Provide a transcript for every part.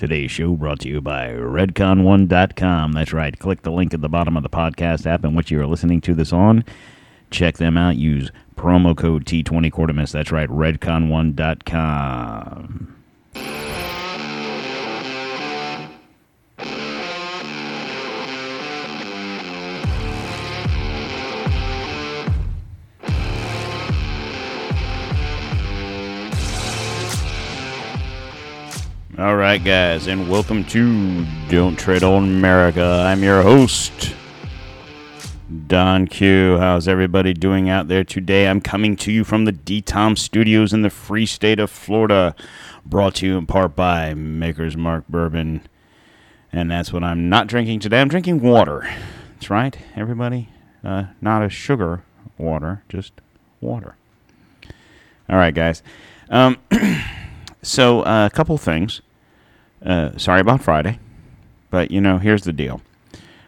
Today's show brought to you by RedCon1.com. That's right. Click the link at the bottom of the podcast app in which you are listening to this on. Check them out. Use promo code T20QuarterMinutes. That's right. RedCon1.com. All right, guys, and welcome to Don't Tread on America. I'm your host, Don Q. How's everybody doing out there today? I'm coming to you from the D-Tom Studios in the free state of Florida, brought to you in part by Maker's Mark Bourbon. And that's what I'm not drinking today. I'm drinking water. That's right, everybody. Not a sugar water, just water. All right, guys. So, a couple things. Sorry about Friday, but, you know, here's the deal.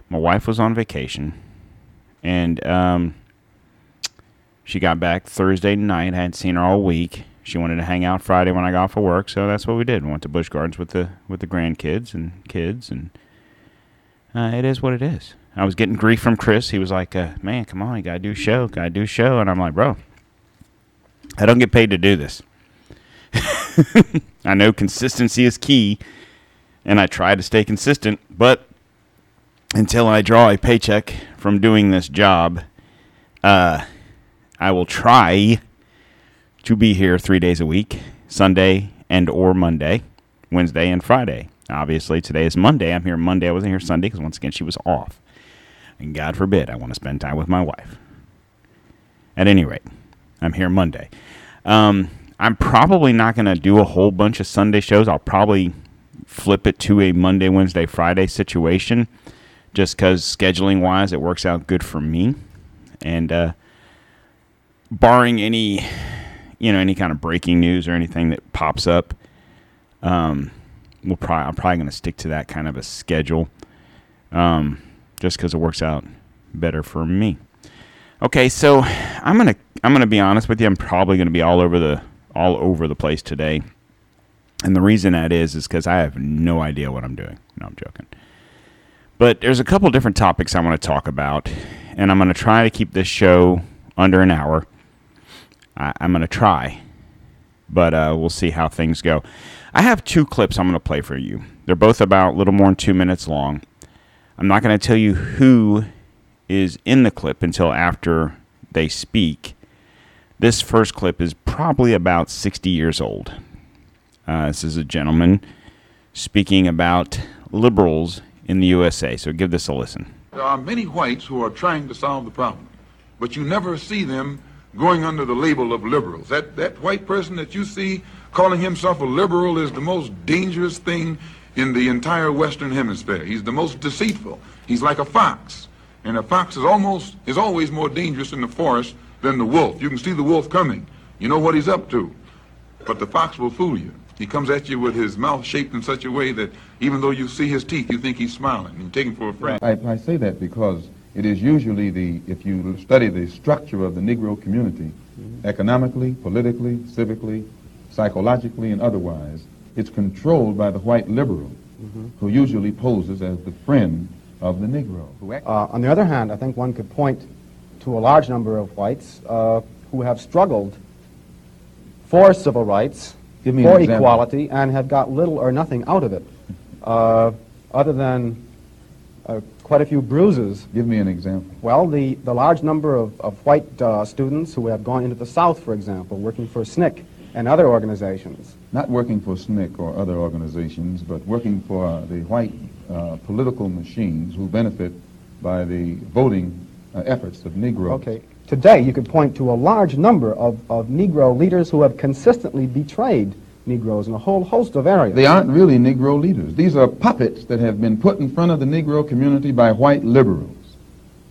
My wife was on vacation, and she got back Thursday night. I hadn't seen her all week. She wanted to hang out Friday when I got off of work, so that's what we did. We went to Busch Gardens with the grandkids and kids, and it is what it is. I was getting grief from Chris. He was like, man, come on, you got to do a show, And I'm like, bro, I don't get paid to do this. I know consistency is key, and I try to stay consistent, but until I draw a paycheck from doing this job, I will try to be here 3 days a week, Sunday and or Monday, Wednesday and Friday. Obviously, today is Monday. I'm here Monday. I wasn't here Sunday because, once again, she was off. And God forbid I want to spend time with my wife. At any rate, I'm here Monday. I'm probably not going to do a whole bunch of Sunday shows. I'll probably flip it to a Monday, Wednesday, Friday situation just because scheduling-wise it works out good for me. And barring any, you know, any kind of breaking news or anything that pops up, I'm probably going to stick to that kind of a schedule just because it works out better for me. Okay, so I'm gonna be honest with you. I'm probably going to be all over the place today. And the reason that is because I have no idea what I'm doing. No, I'm joking. But there's a couple different topics I want to talk about, and I'm going to try to keep this show under an hour. I'm going to try, but we'll see how things go. I have two clips I'm going to play for you. They're both about a little more than 2 minutes long. I'm not going to tell you who is in the clip until after they speak. This first clip is probably about 60 years old. This is a gentleman speaking about liberals in the USA, so give this a listen. There are many whites who are trying to solve the problem, but you never see them going under the label of liberals. That white person that you see calling himself a liberal is the most dangerous thing in the entire Western Hemisphere. He's the most deceitful. He's like a fox, and a fox is always more dangerous in the forest than the wolf. You can see the wolf coming. You know what he's up to. But the fox will fool you. He comes at you with his mouth shaped in such a way that even though you see his teeth, you think he's smiling. You take him for a friend. I say that because it is usually if you study the structure of the Negro community, economically, politically, civically, psychologically, and otherwise, it's controlled by the white liberal, who usually poses as the friend of the Negro. On the other hand, I think one could point to a large number of whites who have struggled for civil rights, for equality, and have got little or nothing out of it, other than quite a few bruises. Give me an example. Well, the large number of white students who have gone into the South, for example, working for SNCC and other organizations. Not working for SNCC or other organizations, but working for the white political machines who benefit by the voting efforts of Negroes. Okay. Today, you could point to a large number of Negro leaders who have consistently betrayed Negroes in a whole host of areas. They aren't really Negro leaders. These are puppets that have been put in front of the Negro community by white liberals.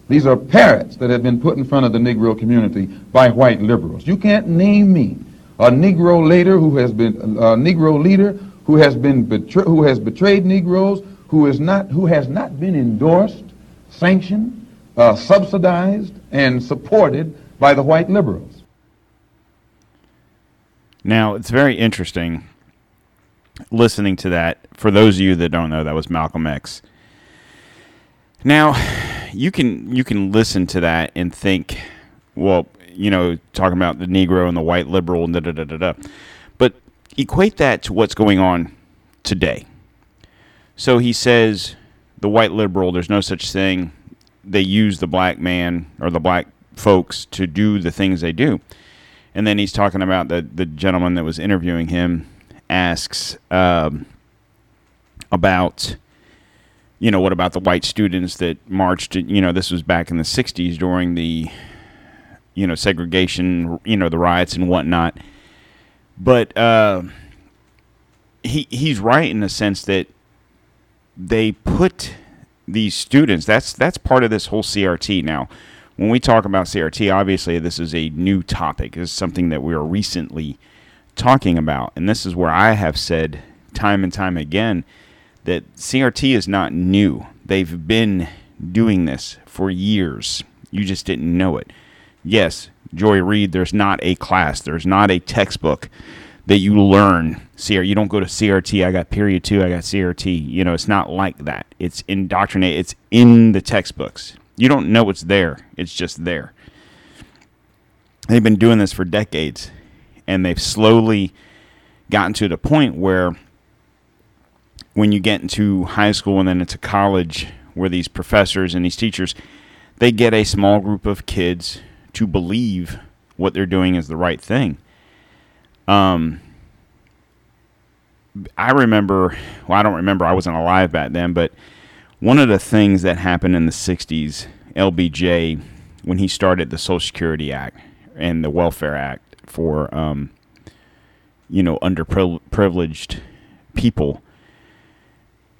These are parrots that have been put in front of the Negro community by white liberals. You can't name me a Negro leader who has been who has betrayed Negroes, who has not been endorsed, sanctioned, subsidized and supported by the white liberals. Now, it's very interesting listening to that, for those of you that don't know, that was Malcolm X. Now, you can listen to that and think, well, you know, talking about the Negro and the white liberal and da-da-da-da-da. But equate that to what's going on today. So he says, the white liberal, there's no such thing. They use the black man or the black folks to do the things they do. And then he's talking about the gentleman that was interviewing him asks about, you know, what about the white students that marched, you know, this was back in the 60s during the, you know, segregation, you know, the riots and whatnot. But he's right in the sense that they put these students, that's part of this whole CRT now. When we talk about CRT, obviously this is a new topic. This is something that we are recently talking about. And this is where I have said time and time again that CRT is not new. They've been doing this for years. You just didn't know it. Yes, Joy Reid, there's not a class. There's not a textbook that you learn. You don't go to CRT. I got period 2. I got CRT. You know, it's not like that. It's indoctrinated. It's in the textbooks. You don't know it's there. It's just there. They've been doing this for decades, and they've slowly gotten to the point where when you get into high school and then into college, where these professors and these teachers, they get a small group of kids to believe what they're doing is the right thing. I remember, well, I don't remember, I wasn't alive back then, but one of the things that happened in the 60s, LBJ, when he started the Social Security Act and the Welfare Act for, you know, underprivileged people,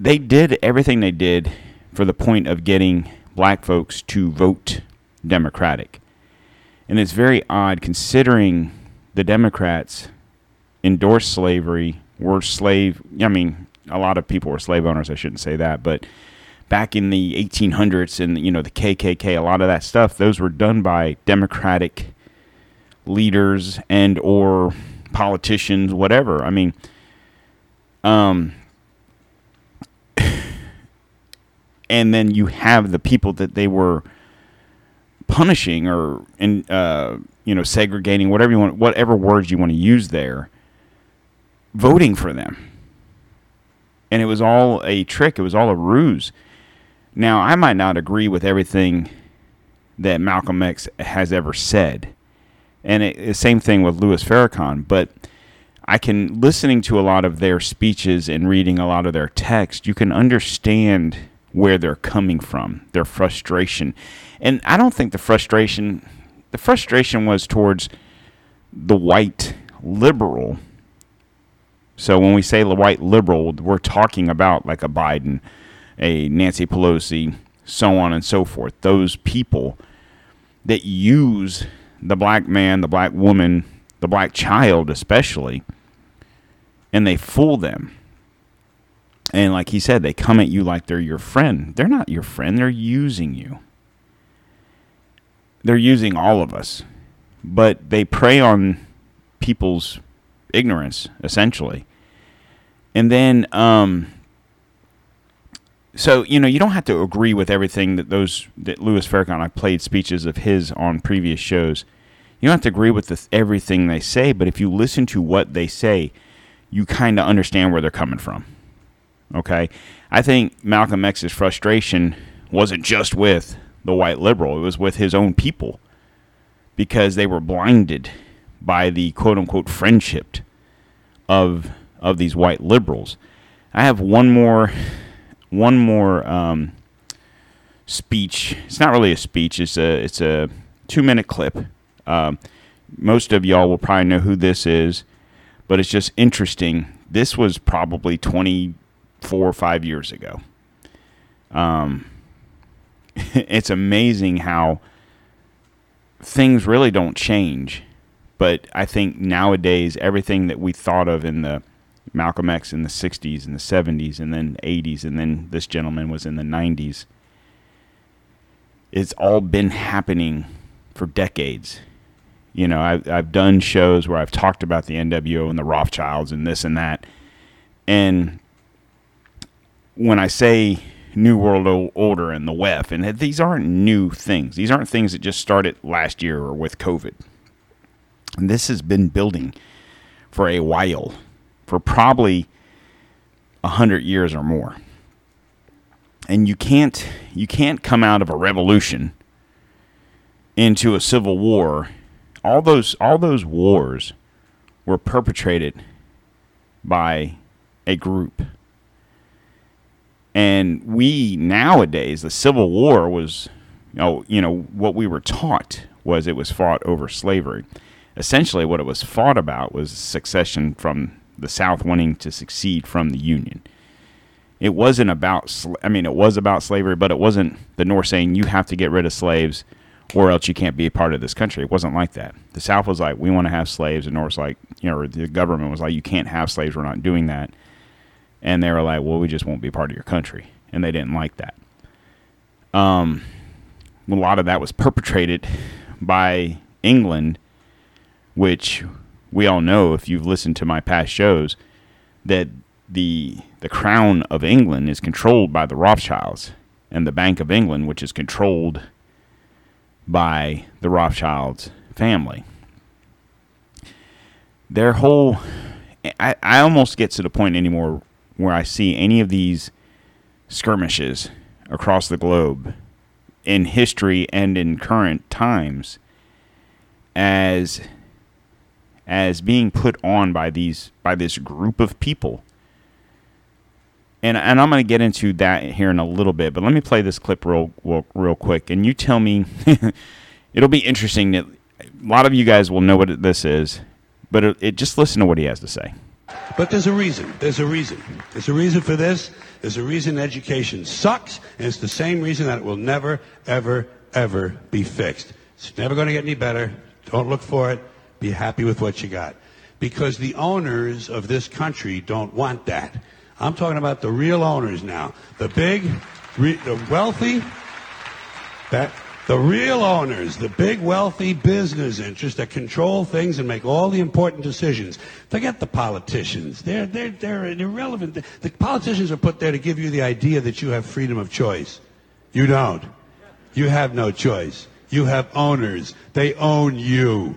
they did everything they did for the point of getting black folks to vote Democratic. And it's very odd considering the Democrats endorsed slavery, a lot of people were slave owners, I shouldn't say that, but back in the 1800s and, you know, the KKK, a lot of that stuff, those were done by Democratic leaders and or politicians, whatever. I mean, and then you have the people that they were punishing or, you know, segregating, whatever you want, whatever words you want to use there, voting for them. And it was all a trick. It was all a ruse. Now, I might not agree with everything that Malcolm X has ever said. And the same thing with Louis Farrakhan. But I can, listening to a lot of their speeches and reading a lot of their text, you can understand where they're coming from, their frustration. And I don't think the frustration was towards the white liberal. So when we say the white liberal, we're talking about like a Biden, a Nancy Pelosi, so on and so forth. Those people that use the black man, the black woman, the black child especially, and they fool them. And like he said, they come at you like they're your friend. They're not your friend. They're using you. They're using all of us. But they prey on people's ignorance, essentially. And then, so, you know, you don't have to agree with everything that Louis Farrakhan, I played speeches of his on previous shows. You don't have to agree with everything they say, but if you listen to what they say, you kind of understand where they're coming from. Okay, I think Malcolm X's frustration wasn't just with the white liberal. It was with his own people because they were blinded by the quote-unquote friendship of these white liberals. I have one more speech. It's not really a speech. It's a 2-minute clip. Most of y'all will probably know who this is, but it's just interesting. This was probably 4 or 5 years ago. It's amazing how things really don't change, but I think nowadays everything that we thought of in the Malcolm X in the 60s and the 70s and then 80s and then this gentleman was in the 90s, it's all been happening for decades. You know, I've done shows where I've talked about the NWO and the Rothschilds and this and that, And when I say New World Order and the WEF, and these aren't new things. These aren't things that just started last year or with COVID. And this has been building for a while, for probably 100 years or more. And you can't come out of a revolution into a civil war. All those wars were perpetrated by a group. And we nowadays, the Civil War was, what we were taught was it was fought over slavery. Essentially, what it was fought about was secession from the South wanting to secede from the Union. It wasn't about, it was about slavery, but it wasn't the North saying you have to get rid of slaves or else you can't be a part of this country. It wasn't like that. The South was like, we want to have slaves. The North's like, the government was like, you can't have slaves. We're not doing that. And they were like, well, we just won't be part of your country. And they didn't like that. A lot of that was perpetrated by England, which we all know, if you've listened to my past shows, that the crown of England is controlled by the Rothschilds, and the Bank of England, which is controlled by the Rothschilds family. Their whole... I almost get to the point anymore where I see any of these skirmishes across the globe in history and in current times as being put on by this group of people. And I'm going to get into that here in a little bit, but let me play this clip real quick, and you tell me. It'll be interesting. That a lot of you guys will know what this is, but it just listen to what he has to say. But there's a reason. There's a reason for this. There's a reason education sucks, and it's the same reason that it will never, ever, ever be fixed. It's never going to get any better. Don't look for it. Be happy with what you got. Because the owners of this country don't want that. I'm talking about the real owners now. The big, the wealthy, the real owners, the big wealthy business interests that control things and make all the important decisions. Forget the politicians. They're irrelevant. The politicians are put there to give you the idea that you have freedom of choice. You don't. You have no choice. You have owners. They own you.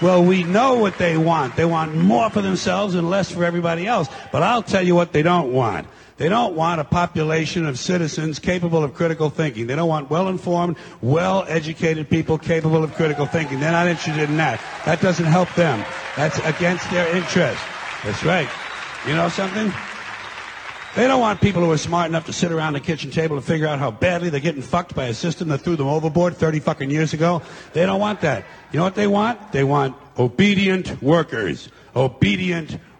Well, we know what they want. They want more for themselves and less for everybody else. But I'll tell you what they don't want. They don't want a population of citizens capable of critical thinking. They don't want well-informed, well-educated people capable of critical thinking. They're not interested in that. That doesn't help them. That's against their interest. That's right. You know something? They don't want people who are smart enough to sit around the kitchen table and figure out how badly they're getting fucked by a system that threw them overboard 30 fucking years ago. They don't want that. You know what they want? They want obedient workers. Obedient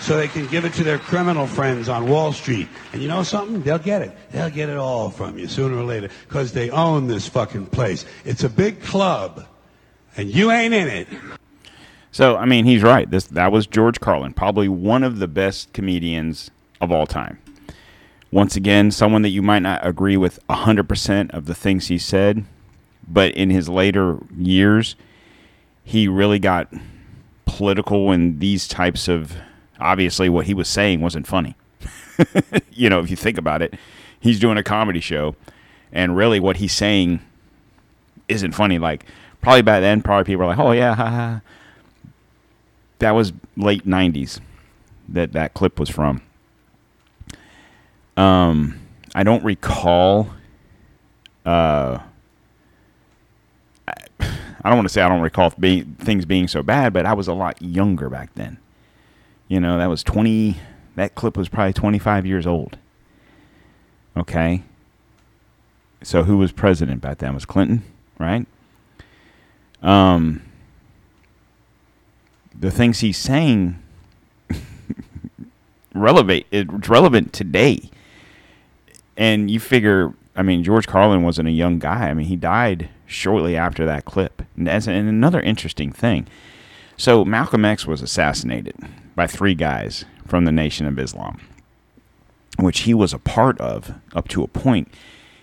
so they can give it to their criminal friends on Wall Street. And you know something? They'll get it. They'll get it all from you sooner or later because they own this fucking place. It's a big club, and you ain't in it. So, he's right. That was George Carlin, probably one of the best comedians of all time. Once again, someone that you might not agree with 100% of the things he said, but in his later years, he really got political in these types of... Obviously, what he was saying wasn't funny. If you think about it, he's doing a comedy show, and really what he's saying isn't funny. Like, probably by then, people are like, oh, yeah, ha, ha. That was late 90s that clip was from. I don't recall... I don't want to say I don't recall things being so bad, but I was a lot younger back then. You know, that was that clip was probably 25 years old. Okay. So who was president back then? It was Clinton, right? The things he's saying it's relevant today. And you figure, I mean, George Carlin wasn't a young guy. I mean, he died shortly after that clip. And that's another interesting thing. So Malcolm X was assassinated by three guys from the Nation of Islam, which he was a part of up to a point.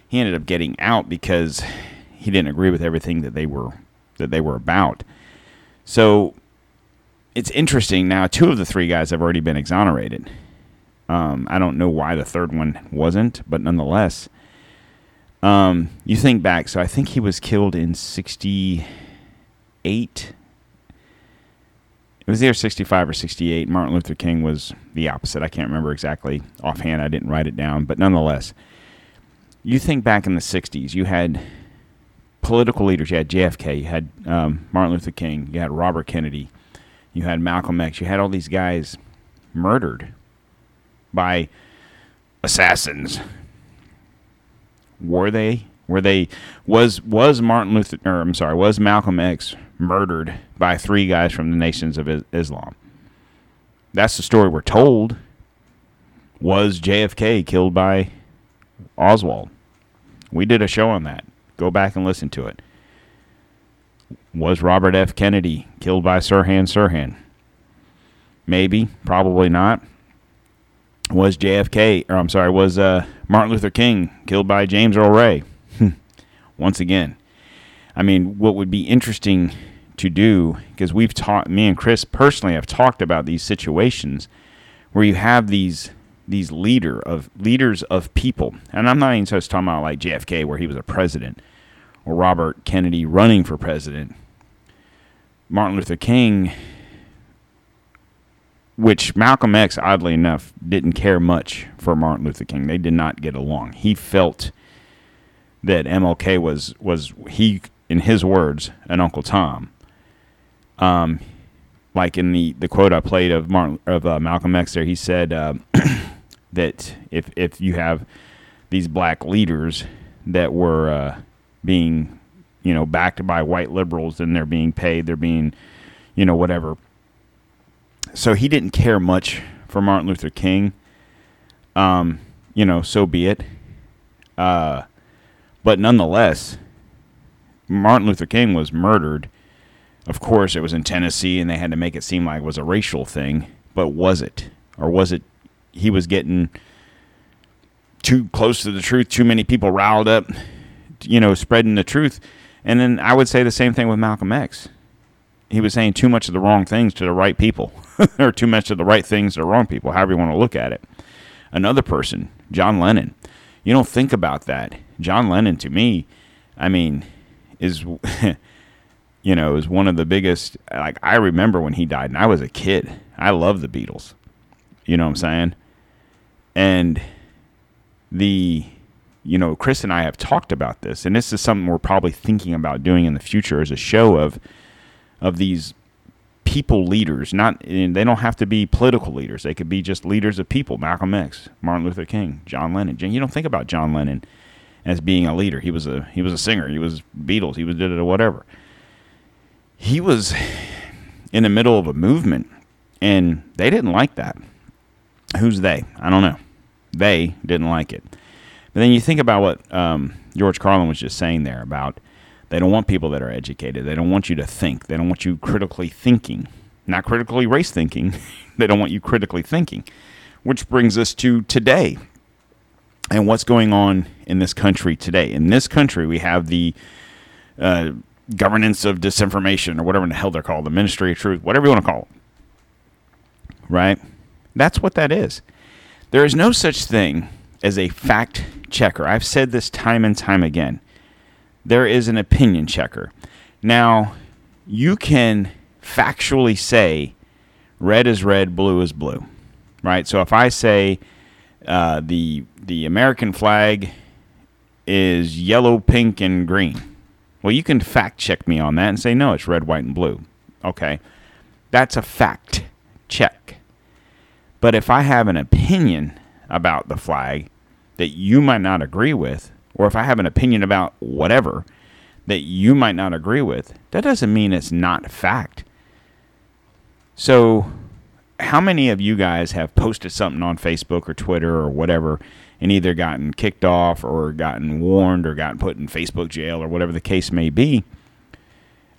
He ended up getting out because he didn't agree with everything that they were about. So it's interesting. Now, two of the three guys have already been exonerated. I don't know why the third one wasn't, but nonetheless, you think back. So I think he was killed in 68. It was either 65 or 68. Martin Luther King was the opposite. I can't remember exactly offhand. I didn't write it down, but nonetheless, you think back in the 60s, you had political leaders. You had JFK, you had Martin Luther King, you had Robert Kennedy, you had Malcolm X, you had all these guys murdered by assassins. Was Malcolm X murdered by three guys from the Nations of Islam? That's the story we're told. Was JFK killed by Oswald? We did a show on that. Go back and listen to it. Was Robert F. Kennedy killed by Sirhan Sirhan? Maybe, probably not. Was Martin Luther King killed by James Earl Ray? Once again, I mean, what would be interesting to do, because me and Chris personally have talked about these situations where you have these leaders of people, and I'm not even just talking about like JFK where he was a president, or Robert Kennedy running for president, Martin Luther King, which Malcolm X, oddly enough, didn't care much for Martin Luther King. They did not get along. He felt that MLK was, in his words, an Uncle Tom. Like in the quote I played of Malcolm X there, he said that if you have these black leaders that were being, you know, backed by white liberals, then they're being paid, they're being, you know, whatever. So he didn't care much for Martin Luther King. You know, so be it. But nonetheless, Martin Luther King was murdered. Of course, it was in Tennessee, and they had to make it seem like it was a racial thing. But was it? Or was it he was getting too close to the truth, too many people riled up, you know, spreading the truth? And then I would say the same thing with Malcolm X. He was saying too much of the wrong things to the right people, or too much of the right things to the wrong people, however you want to look at it. Another person, John Lennon. You don't think about that. John Lennon, to me, I mean, is, you know, is one of the biggest. Like, I remember when he died, and I was a kid. I love the Beatles. You know what I'm saying? And you know, Chris and I have talked about this, and this is something we're probably thinking about doing in the future as a show of these people leaders. They don't have to be political leaders. They could be just leaders of people. Malcolm X, Martin Luther King, John Lennon. You don't think about John Lennon as being a leader. He was a singer. He was Beatles. He was whatever. He was in the middle of a movement, and they didn't like that. Who's they? I don't know. They didn't like it. But then you think about what George Carlin was just saying there about they don't want people that are educated. They don't want you to think. They don't want you critically thinking. Not critically race thinking. They don't want you critically thinking. Which brings us to today and what's going on in this country today. In this country, we have the governance of disinformation, or whatever the hell they're called, the Ministry of Truth, whatever you want to call it. Right? That's what that is. There is no such thing as a fact checker. I've said this time and time again. There is an opinion checker. Now, you can factually say red is red, blue is blue, right? So if I say the American flag is yellow, pink, and green, Well, you can fact check me on that and say, no, it's red, white, and blue. Okay. That's a fact check. But if I have an opinion about the flag that you might not agree with, or if I have an opinion about whatever that you might not agree with, that doesn't mean it's not fact. So how many of you guys have posted something on Facebook or Twitter or whatever and either gotten kicked off or gotten warned or gotten put in Facebook jail or whatever the case may be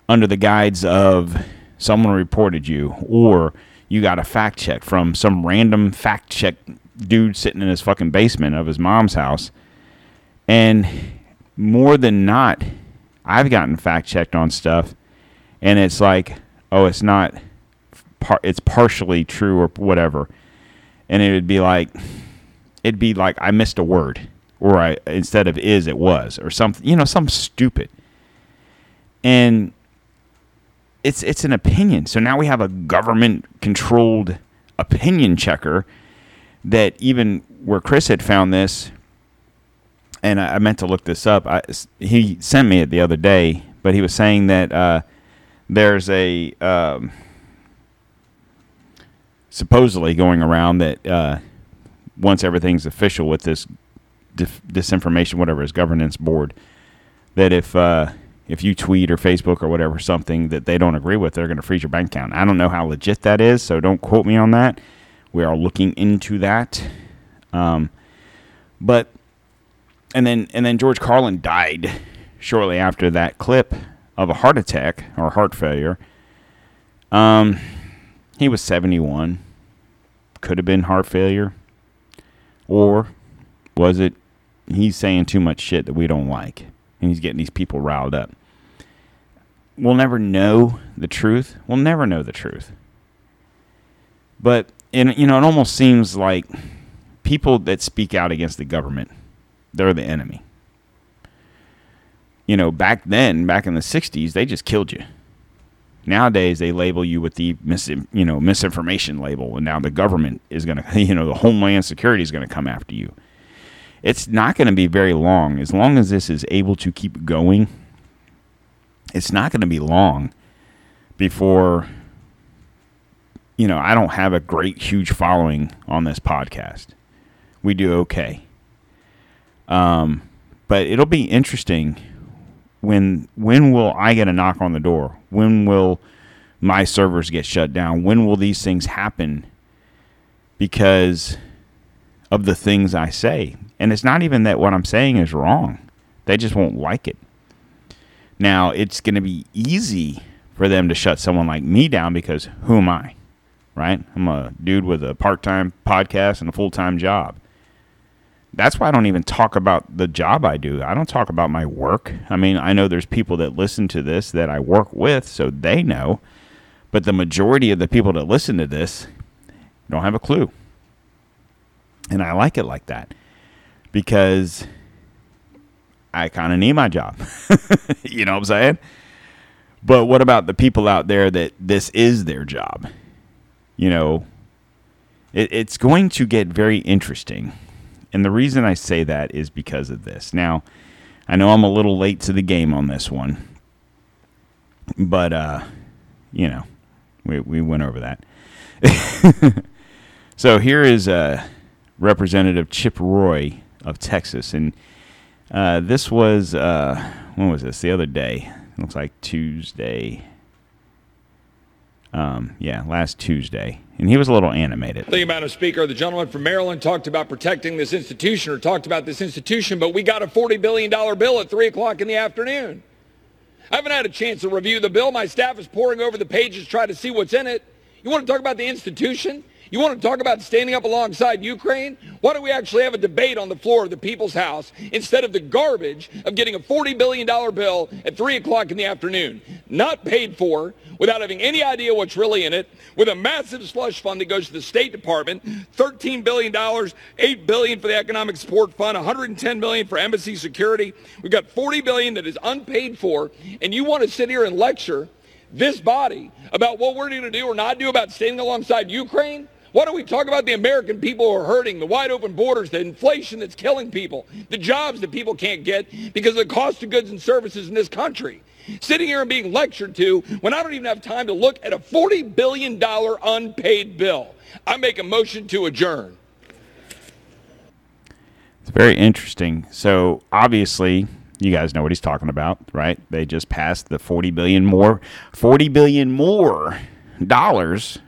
under the guise of someone reported you, or you got a fact check from some random fact check dude sitting in his fucking basement of his mom's house? And more than not, I've gotten fact checked on stuff and it's like, oh, it's not, it's partially true or whatever. And it would be like, I missed a word, or I, instead of is, it was, or something, you know, something stupid. And it's an opinion. So now we have a government controlled opinion checker that, even where Chris had found this, and I meant to look this up. He sent me it the other day, but he was saying that there's a supposedly going around that once everything's official with this disinformation, whatever is governance board, that if you tweet or Facebook or whatever something that they don't agree with, they're going to freeze your bank account. I don't know how legit that is, so don't quote me on that. We are looking into that, but. And then George Carlin died shortly after that clip of a heart attack or heart failure. He was 71. Could have been heart failure. Or was it he's saying too much shit that we don't like, and he's getting these people riled up? We'll never know the truth. We'll never know the truth. But, you know, it almost seems like people that speak out against the government, they're the enemy. You know, back in the 60s, they just killed you. Nowadays, they label you with the misinformation label, and now the government is going to, the Homeland Security is going to come after you. It's not going to be very long as this is able to keep going. It's not going to be long before, I don't have a great, huge following on this podcast. We do okay. But it'll be interesting when will I get a knock on the door? When will my servers get shut down? When will these things happen because of the things I say? And it's not even that what I'm saying is wrong. They just won't like it. Now, it's going to be easy for them to shut someone like me down because who am I, right? I'm a dude with a part-time podcast and a full-time job. That's why I don't even talk about the job I do. I don't talk about my work. I mean, I know there's people that listen to this that I work with, so they know. But the majority of the people that listen to this don't have a clue. And I like it like that because I kind of need my job. You know what I'm saying? But what about the people out there that this is their job? It's going to get very interesting. And the reason I say that is because of this. Now, I know I'm a little late to the game on this one, but, we went over that. So here is Representative Chip Roy of Texas. And this was, when was this? The other day. It looks like Tuesday. Last Tuesday. And he was a little animated. Thank you, Madam Speaker. The gentleman from Maryland talked about protecting this institution, but we got a $40 billion bill at 3 o'clock in the afternoon. I haven't had a chance to review the bill. My staff is poring over the pages trying to see what's in it. You want to talk about the institution? You want to talk about standing up alongside Ukraine? Why don't we actually have a debate on the floor of the People's House instead of the garbage of getting a $40 billion bill at 3 o'clock in the afternoon, not paid for, without having any idea what's really in it, with a massive slush fund that goes to the State Department, $13 billion, $8 billion for the Economic Support Fund, $110 million for embassy security. We've got $40 billion that is unpaid for, and you want to sit here and lecture this body about what we're going to do or not do about standing alongside Ukraine? Why don't we talk about the American people who are hurting, the wide open borders, the inflation that's killing people, the jobs that people can't get because of the cost of goods and services in this country? Sitting here and being lectured to when I don't even have time to look at a $40 billion unpaid bill. I make a motion to adjourn. It's very interesting. So obviously, you guys know what he's talking about, right? They just passed the $40 billion more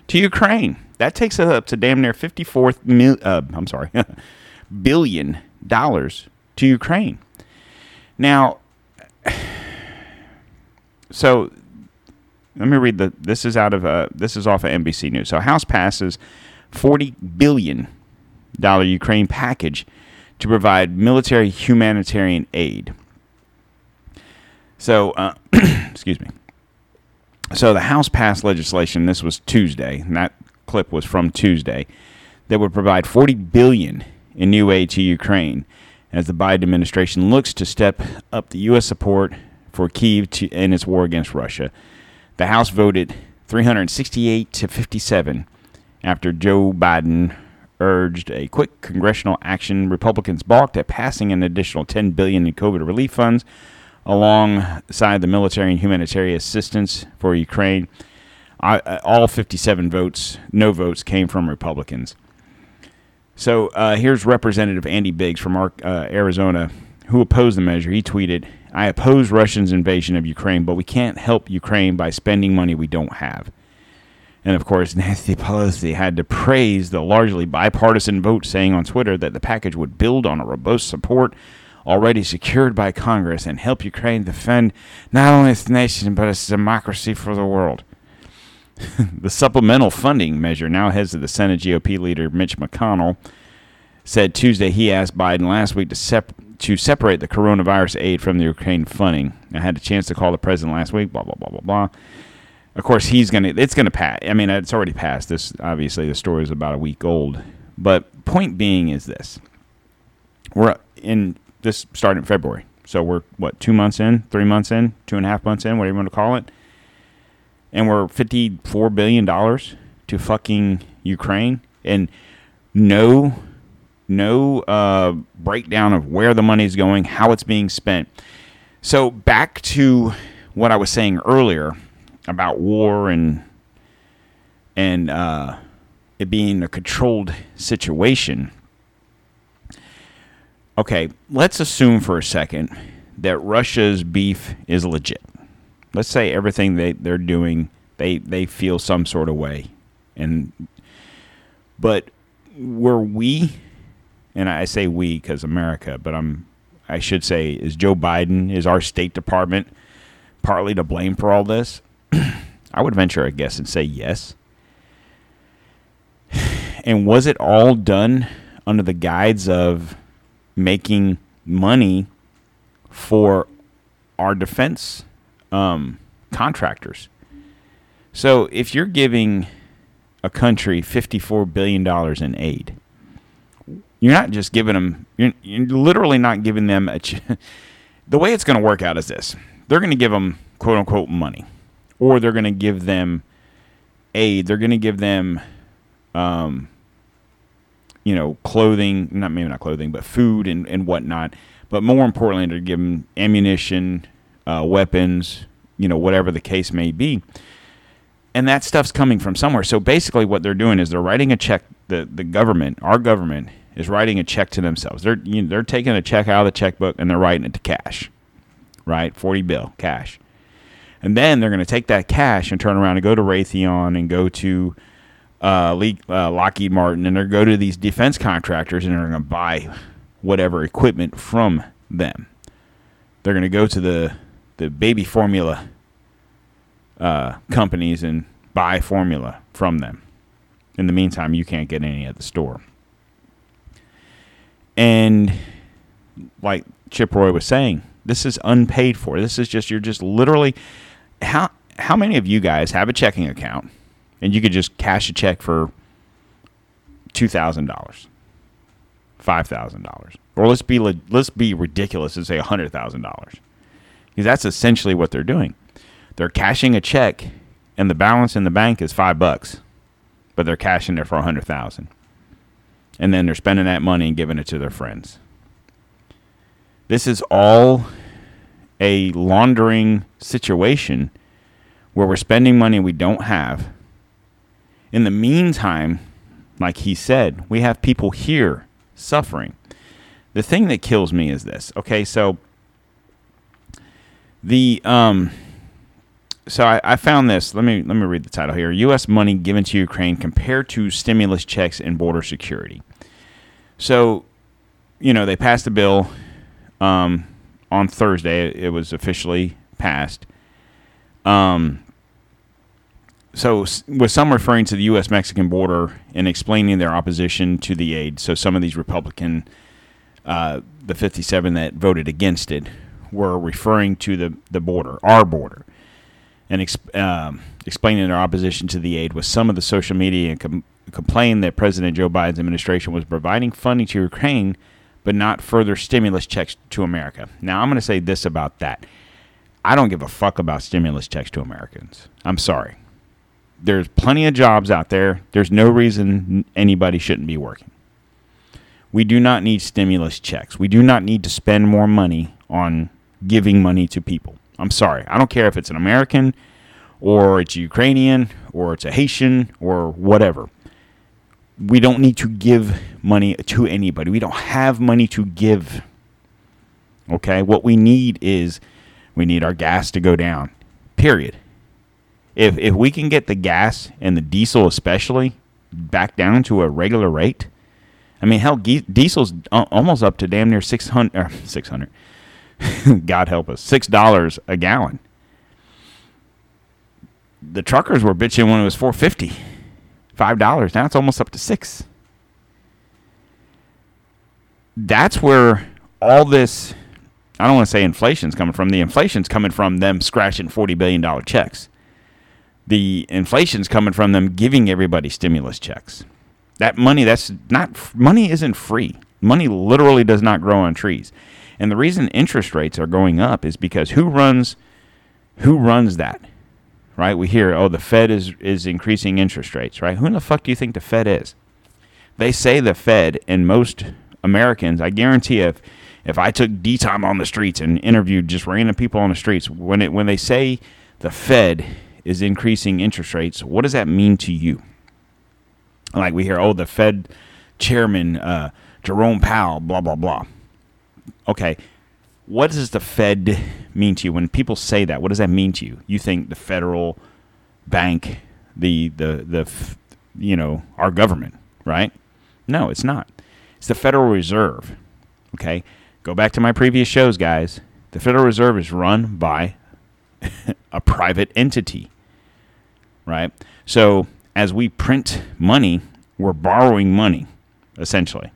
to Ukraine. That takes it up to damn near $54 billion to Ukraine. Now, so let me read the. This is off of NBC News. So House passes $40 billion Ukraine package to provide military humanitarian aid. So, excuse me. So the House passed legislation. This was Tuesday, and that clip was from Tuesday. That would provide $40 billion in new aid to Ukraine as the Biden administration looks to step up the U.S. support for Kyiv in its war against Russia. The House voted 368 to 57 after Joe Biden urged a quick congressional action. Republicans balked at passing an additional $10 billion in COVID relief funds alongside the military and humanitarian assistance for Ukraine. All 57 votes, no votes, came from Republicans. So here's Representative Andy Biggs from Arizona, who opposed the measure. He tweeted, "I oppose Russia's invasion of Ukraine, but we can't help Ukraine by spending money we don't have." And, of course, Nancy Pelosi had to praise the largely bipartisan vote, saying on Twitter that the package would build on a robust support already secured by Congress and help Ukraine defend not only its nation but its democracy for the world. The supplemental funding measure now heads to the Senate. GOP leader Mitch McConnell said Tuesday he asked Biden last week to separate the coronavirus aid from the Ukraine funding. I had a chance to call the president last week, blah, blah, blah, blah, blah. Of course, it's going to pass. I mean, it's already passed. This, obviously, the story is about a week old. But point being is this. This started in February. So we're, 2 months in, 3 months in, 2.5 months in, whatever you want to call it. And we're $54 billion to fucking Ukraine. And no breakdown of where the money is going, how it's being spent. So back to what I was saying earlier about war and it being a controlled situation. Okay, let's assume for a second that Russia's beef is legit. Let's say everything they're doing, they feel some sort of way. But were we, and I say we because America, but I should say is Joe Biden, is our State Department partly to blame for all this? I would venture a guess and say yes. And was it all done under the guides of making money for our defense contractors? So if you're giving a country $54 billion in aid, you're not just giving them, you're literally not giving them the way it's going to work out is this. They're going to give them quote unquote money, or they're going to give them aid. They're going to give them, clothing, not clothing, but food and whatnot. But more importantly, they're giving ammunition, weapons, whatever the case may be. And that stuff's coming from somewhere. So basically what they're doing is they're writing a check. The government, our government, is writing a check to themselves. They're taking a check out of the checkbook and they're writing it to cash, right? $40 billion cash. And then they're going to take that cash and turn around and go to Raytheon and go to Lockheed Martin, and they're going to go to these defense contractors and they're going to buy whatever equipment from them. They're going to go to the baby formula companies and buy formula from them. In the meantime, you can't get any at the store. And like Chip Roy was saying, this is unpaid for. This is just, you're just literally, how many of you guys have a checking account and you could just cash a check for $2,000, $5,000, or let's be ridiculous and say $100,000, because that's essentially what they're doing. They're cashing a check, and the balance in the bank is $5, but they're cashing it for $100,000. And then they're spending that money and giving it to their friends. This is all a laundering situation where we're spending money we don't have. In the meantime, like he said, we have people here suffering. The thing that kills me is this. Okay, so the I found this. Let me read the title here. U.S. money given to Ukraine compared to stimulus checks and border security. So, you know, they passed a bill on Thursday. It was officially passed. So with some referring to the U.S.-Mexican border and explaining their opposition to the aid. So some of these Republican, the 57 that voted against it, were referring to the border, our border, and explaining their opposition to the aid with some of the social media and complained that President Joe Biden's administration was providing funding to Ukraine but not further stimulus checks to America. Now, I'm going to say this about that. I don't give a fuck about stimulus checks to Americans. I'm sorry. There's plenty of jobs out there. There's no reason anybody shouldn't be working. We do not need stimulus checks. We do not need to spend more money on giving money to people. I'm sorry. I don't care if it's an American or it's Ukrainian or it's a Haitian or whatever. We don't need to give money to anybody. We don't have money to give. Okay? What we need is we need our gas to go down. Period. If we can get the gas and the diesel especially back down to a regular rate, I mean, hell, diesel's almost up to damn near $600. God help us, $6 a gallon. The truckers were bitching when it was $4.50, $5. Now it's almost up to $6. That's where all this, I don't want to say inflation's coming from. The inflation's coming from them scratching $40 billion checks. The inflation's coming from them giving everybody stimulus checks. That money, money isn't free. Money literally does not grow on trees. And the reason interest rates are going up is because who runs that, right? We hear, oh, the Fed is increasing interest rates, right? Who in the fuck do you think the Fed is? They say the Fed, and most Americans, I guarantee if I took D-Time on the streets and interviewed just random people on the streets, when they say the Fed is increasing interest rates, what does that mean to you? Like we hear, oh, the Fed chairman, Jerome Powell, blah, blah, blah. Okay, what does the Fed mean to you? When people say that, what does that mean to you? You think the federal bank, our government, right? No, it's not. It's the Federal Reserve, okay? Go back to my previous shows, guys. The Federal Reserve is run by a private entity, right? So as we print money, we're borrowing money, essentially,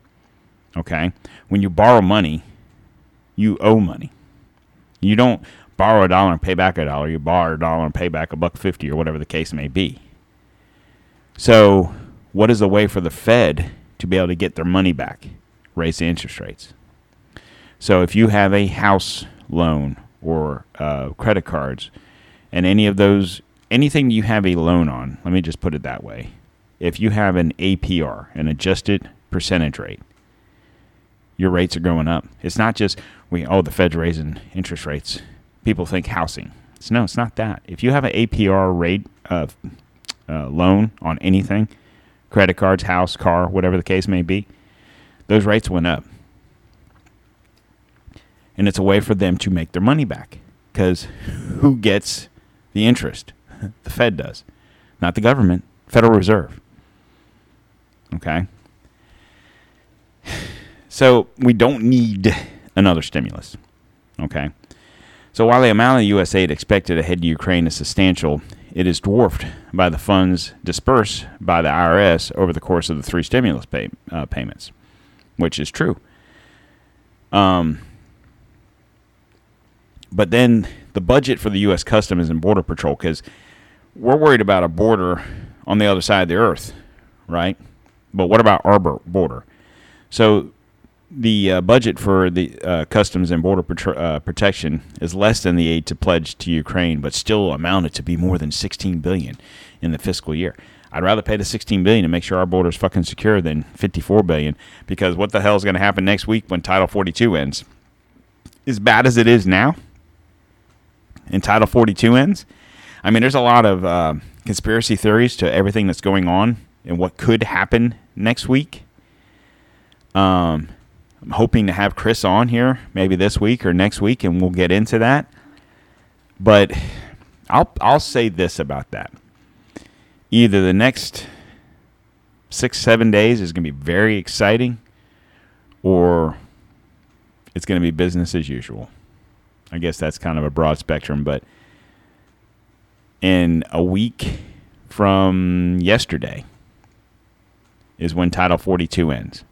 okay? When you borrow money, you owe money. You don't borrow $1 and pay back $1. You borrow $1 and pay back $1.50 or whatever the case may be. So what is the way for the Fed to be able to get their money back? Raise the interest rates. So if you have a house loan or credit cards and any of those, anything you have a loan on, let me just put it that way. If you have an APR, an adjusted percentage rate, your rates are going up. It's not just the Fed's raising interest rates. People think housing. It's not that. If you have an APR rate of loan on anything, credit cards, house, car, whatever the case may be, those rates went up. And it's a way for them to make their money back. Because who gets the interest? The Fed does. Not the government. Federal Reserve. Okay? So we don't need another stimulus, okay? So while the amount of U.S. aid expected to head to Ukraine is substantial, it is dwarfed by the funds dispersed by the IRS over the course of the three stimulus payments, which is true. But then the budget for the U.S. Customs and Border Patrol, because we're worried about a border on the other side of the earth, right? But what about our border? So the budget for the Customs and Border Protection is less than the aid to pledge to Ukraine, but still amounted to be more than $16 billion in the fiscal year. I'd rather pay the $16 billion and make sure our border is fucking secure than $54 billion, because what the hell is going to happen next week when Title 42 ends? As bad as it is now, and Title 42 ends, I mean, there's a lot of conspiracy theories to everything that's going on and what could happen next week. I'm hoping to have Chris on here maybe this week or next week, and we'll get into that. But I'll say this about that. Either the next 6-7 days is going to be very exciting, or it's going to be business as usual. I guess that's kind of a broad spectrum, but in a week from yesterday is when Title 42 ends.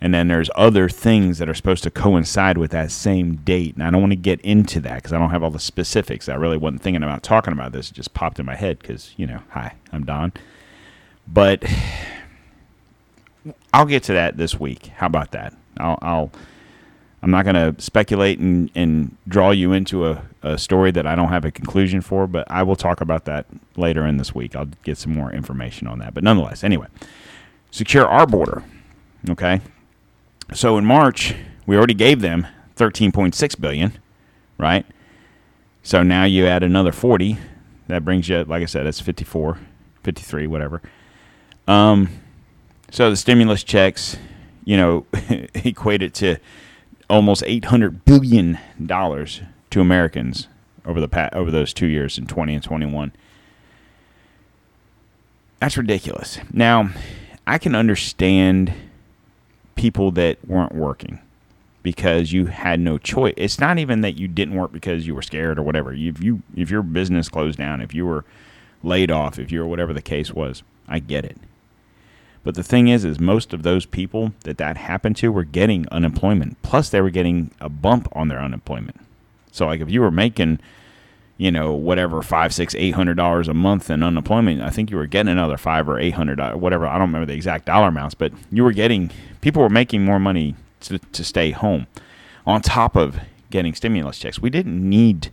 And then there's other things that are supposed to coincide with that same date. And I don't want to get into that because I don't have all the specifics. I really wasn't thinking about talking about this. It just popped in my head because, you know, hi, I'm Don. But I'll get to that this week. How about that? I'm not going to speculate and draw you into a story that I don't have a conclusion for, but I will talk about that later in this week. I'll get some more information on that. But nonetheless, anyway, secure our border, okay? So in March, we already gave them $13.6 billion, right? So now you add another 40. That brings you, like I said, it's 54, 53, whatever. So the stimulus checks, you know, equated to almost $800 billion to Americans over those 2 years in 20 and 21. That's ridiculous. Now, I can understand people that weren't working because you had no choice. It's not even that you didn't work because you were scared or whatever. If your business closed down, if you were laid off, if you were whatever the case was, I get it. But the thing is most of those people that happened to were getting unemployment. Plus, they were getting a bump on their unemployment. So, like, if you were making, you know, whatever, $500, $600, $800 a month in unemployment, I think you were getting another $500 or $800, whatever. I don't remember the exact dollar amounts, but you were getting, people were making more money to stay home on top of getting stimulus checks. We didn't need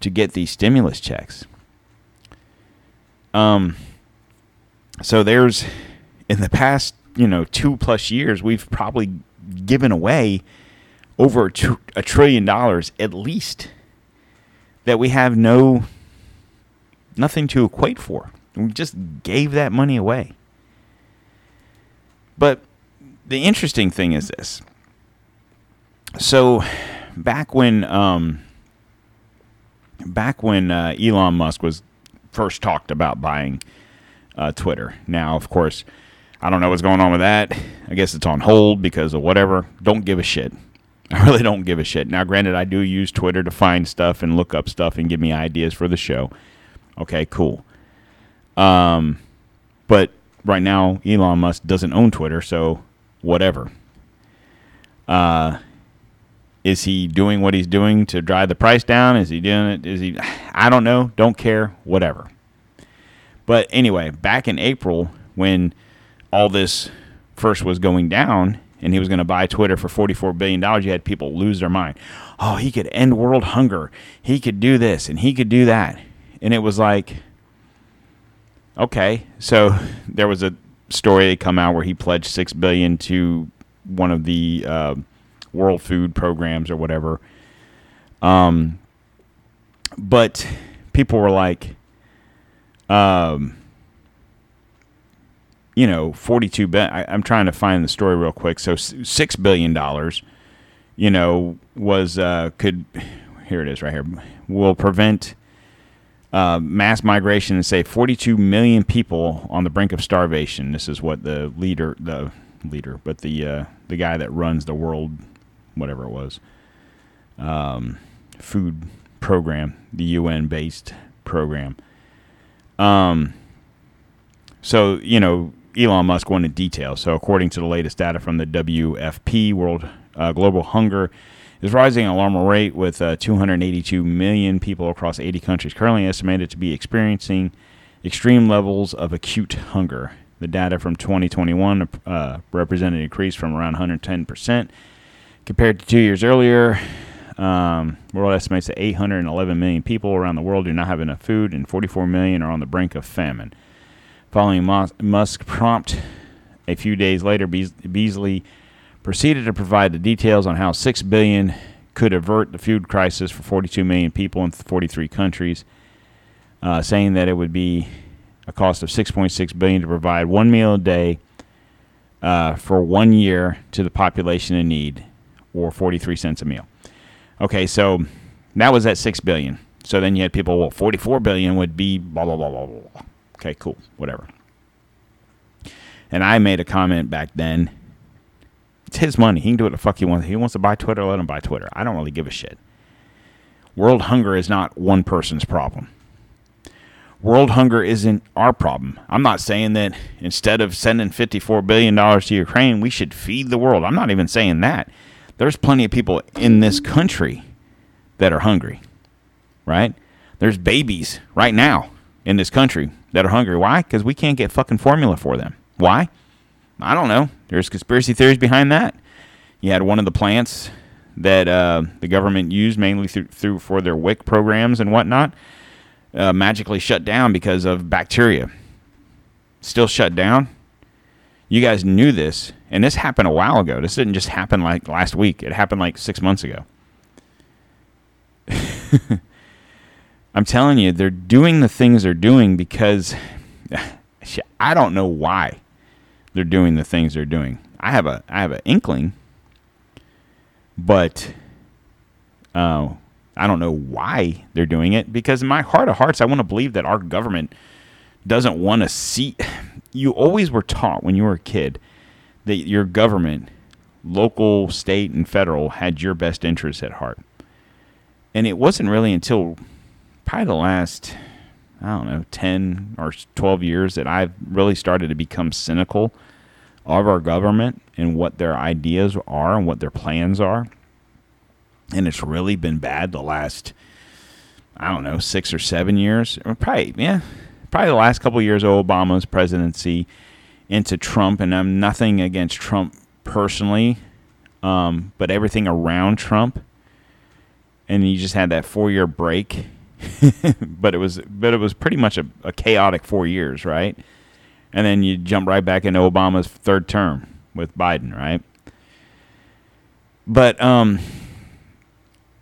to get these stimulus checks. So there's, in the past, you know, 2+ years, we've probably given away over $1 trillion at least that we have nothing to equate for. We just gave that money away. But the interesting thing is this. So back when Elon Musk was first talked about buying Twitter. Now, of course, I don't know what's going on with that. I guess it's on hold because of whatever. Don't give a shit. I really don't give a shit. Now, granted, I do use Twitter to find stuff and look up stuff and give me ideas for the show. Okay, cool. But right now, Elon Musk doesn't own Twitter, so whatever. Is he doing what he's doing to drive the price down? Is he doing it? I don't know. Don't care. Whatever. But anyway, back in April when all this first was going down, and he was going to buy Twitter for $44 billion. You had people lose their mind. Oh, he could end world hunger. He could do this, and he could do that. And it was like, okay. So there was a story that come out where he pledged $6 billion to one of the World Food Programs or whatever. But people were like, you know, I'm trying to find the story real quick. So $6 billion, you know, was, here it is right here, will prevent mass migration and save 42 million people on the brink of starvation. This is what the guy that runs the world, whatever it was, food program, the UN-based program. So, you know, Elon Musk went into detail. So according to the latest data from the WFP, global hunger is rising at an alarming rate with 282 million people across 80 countries currently estimated to be experiencing extreme levels of acute hunger. The data from 2021 represented an increase from around 110% compared to 2 years earlier. World estimates that 811 million people around the world do not have enough food, and 44 million are on the brink of famine. Following Musk prompt, a few days later, Beasley proceeded to provide the details on how $6 billion could avert the food crisis for 42 million people in 43 countries, saying that it would be a cost of $6.6 billion to provide one meal a day for 1 year to the population in need, or 43 cents a meal. Okay, so that was at $6 billion. So then you had people, well, $44 billion would be blah, blah, blah, blah, blah. Okay, cool, whatever. And I made a comment back then. It's his money. He can do what the fuck he wants. He wants to buy Twitter, let him buy Twitter. I don't really give a shit. World hunger is not one person's problem. World hunger isn't our problem. I'm not saying that instead of sending $54 billion to Ukraine, we should feed the world. I'm not even saying that. There's plenty of people in this country that are hungry, right? There's babies right now in this country that are hungry. Why? Because we can't get fucking formula for them. Why? I don't know. There's conspiracy theories behind that. You had one of the plants that the government used mainly through for their WIC programs and whatnot, magically shut down because of bacteria. Still shut down. You guys knew this, and this happened a while ago. This didn't just happen like last week. It happened like 6 months ago. I'm telling you, they're doing the things they're doing because I don't know why they're doing the things they're doing. I have an inkling, but I don't know why they're doing it, because in my heart of hearts, I want to believe that our government doesn't want to see. You always were taught when you were a kid that your government, local, state, and federal, had your best interests at heart. And it wasn't really until probably the last, 10 or 12 years that I've really started to become cynical of our government and what their ideas are and what their plans are. And it's really been bad the last, 6 or 7 years. Probably the last couple of years of Obama's presidency into Trump. And I'm nothing against Trump personally, but everything around Trump. And you just had that 4-year break. but it was pretty much a chaotic 4 years, right? And then you jump right back into Obama's third term with Biden, right? But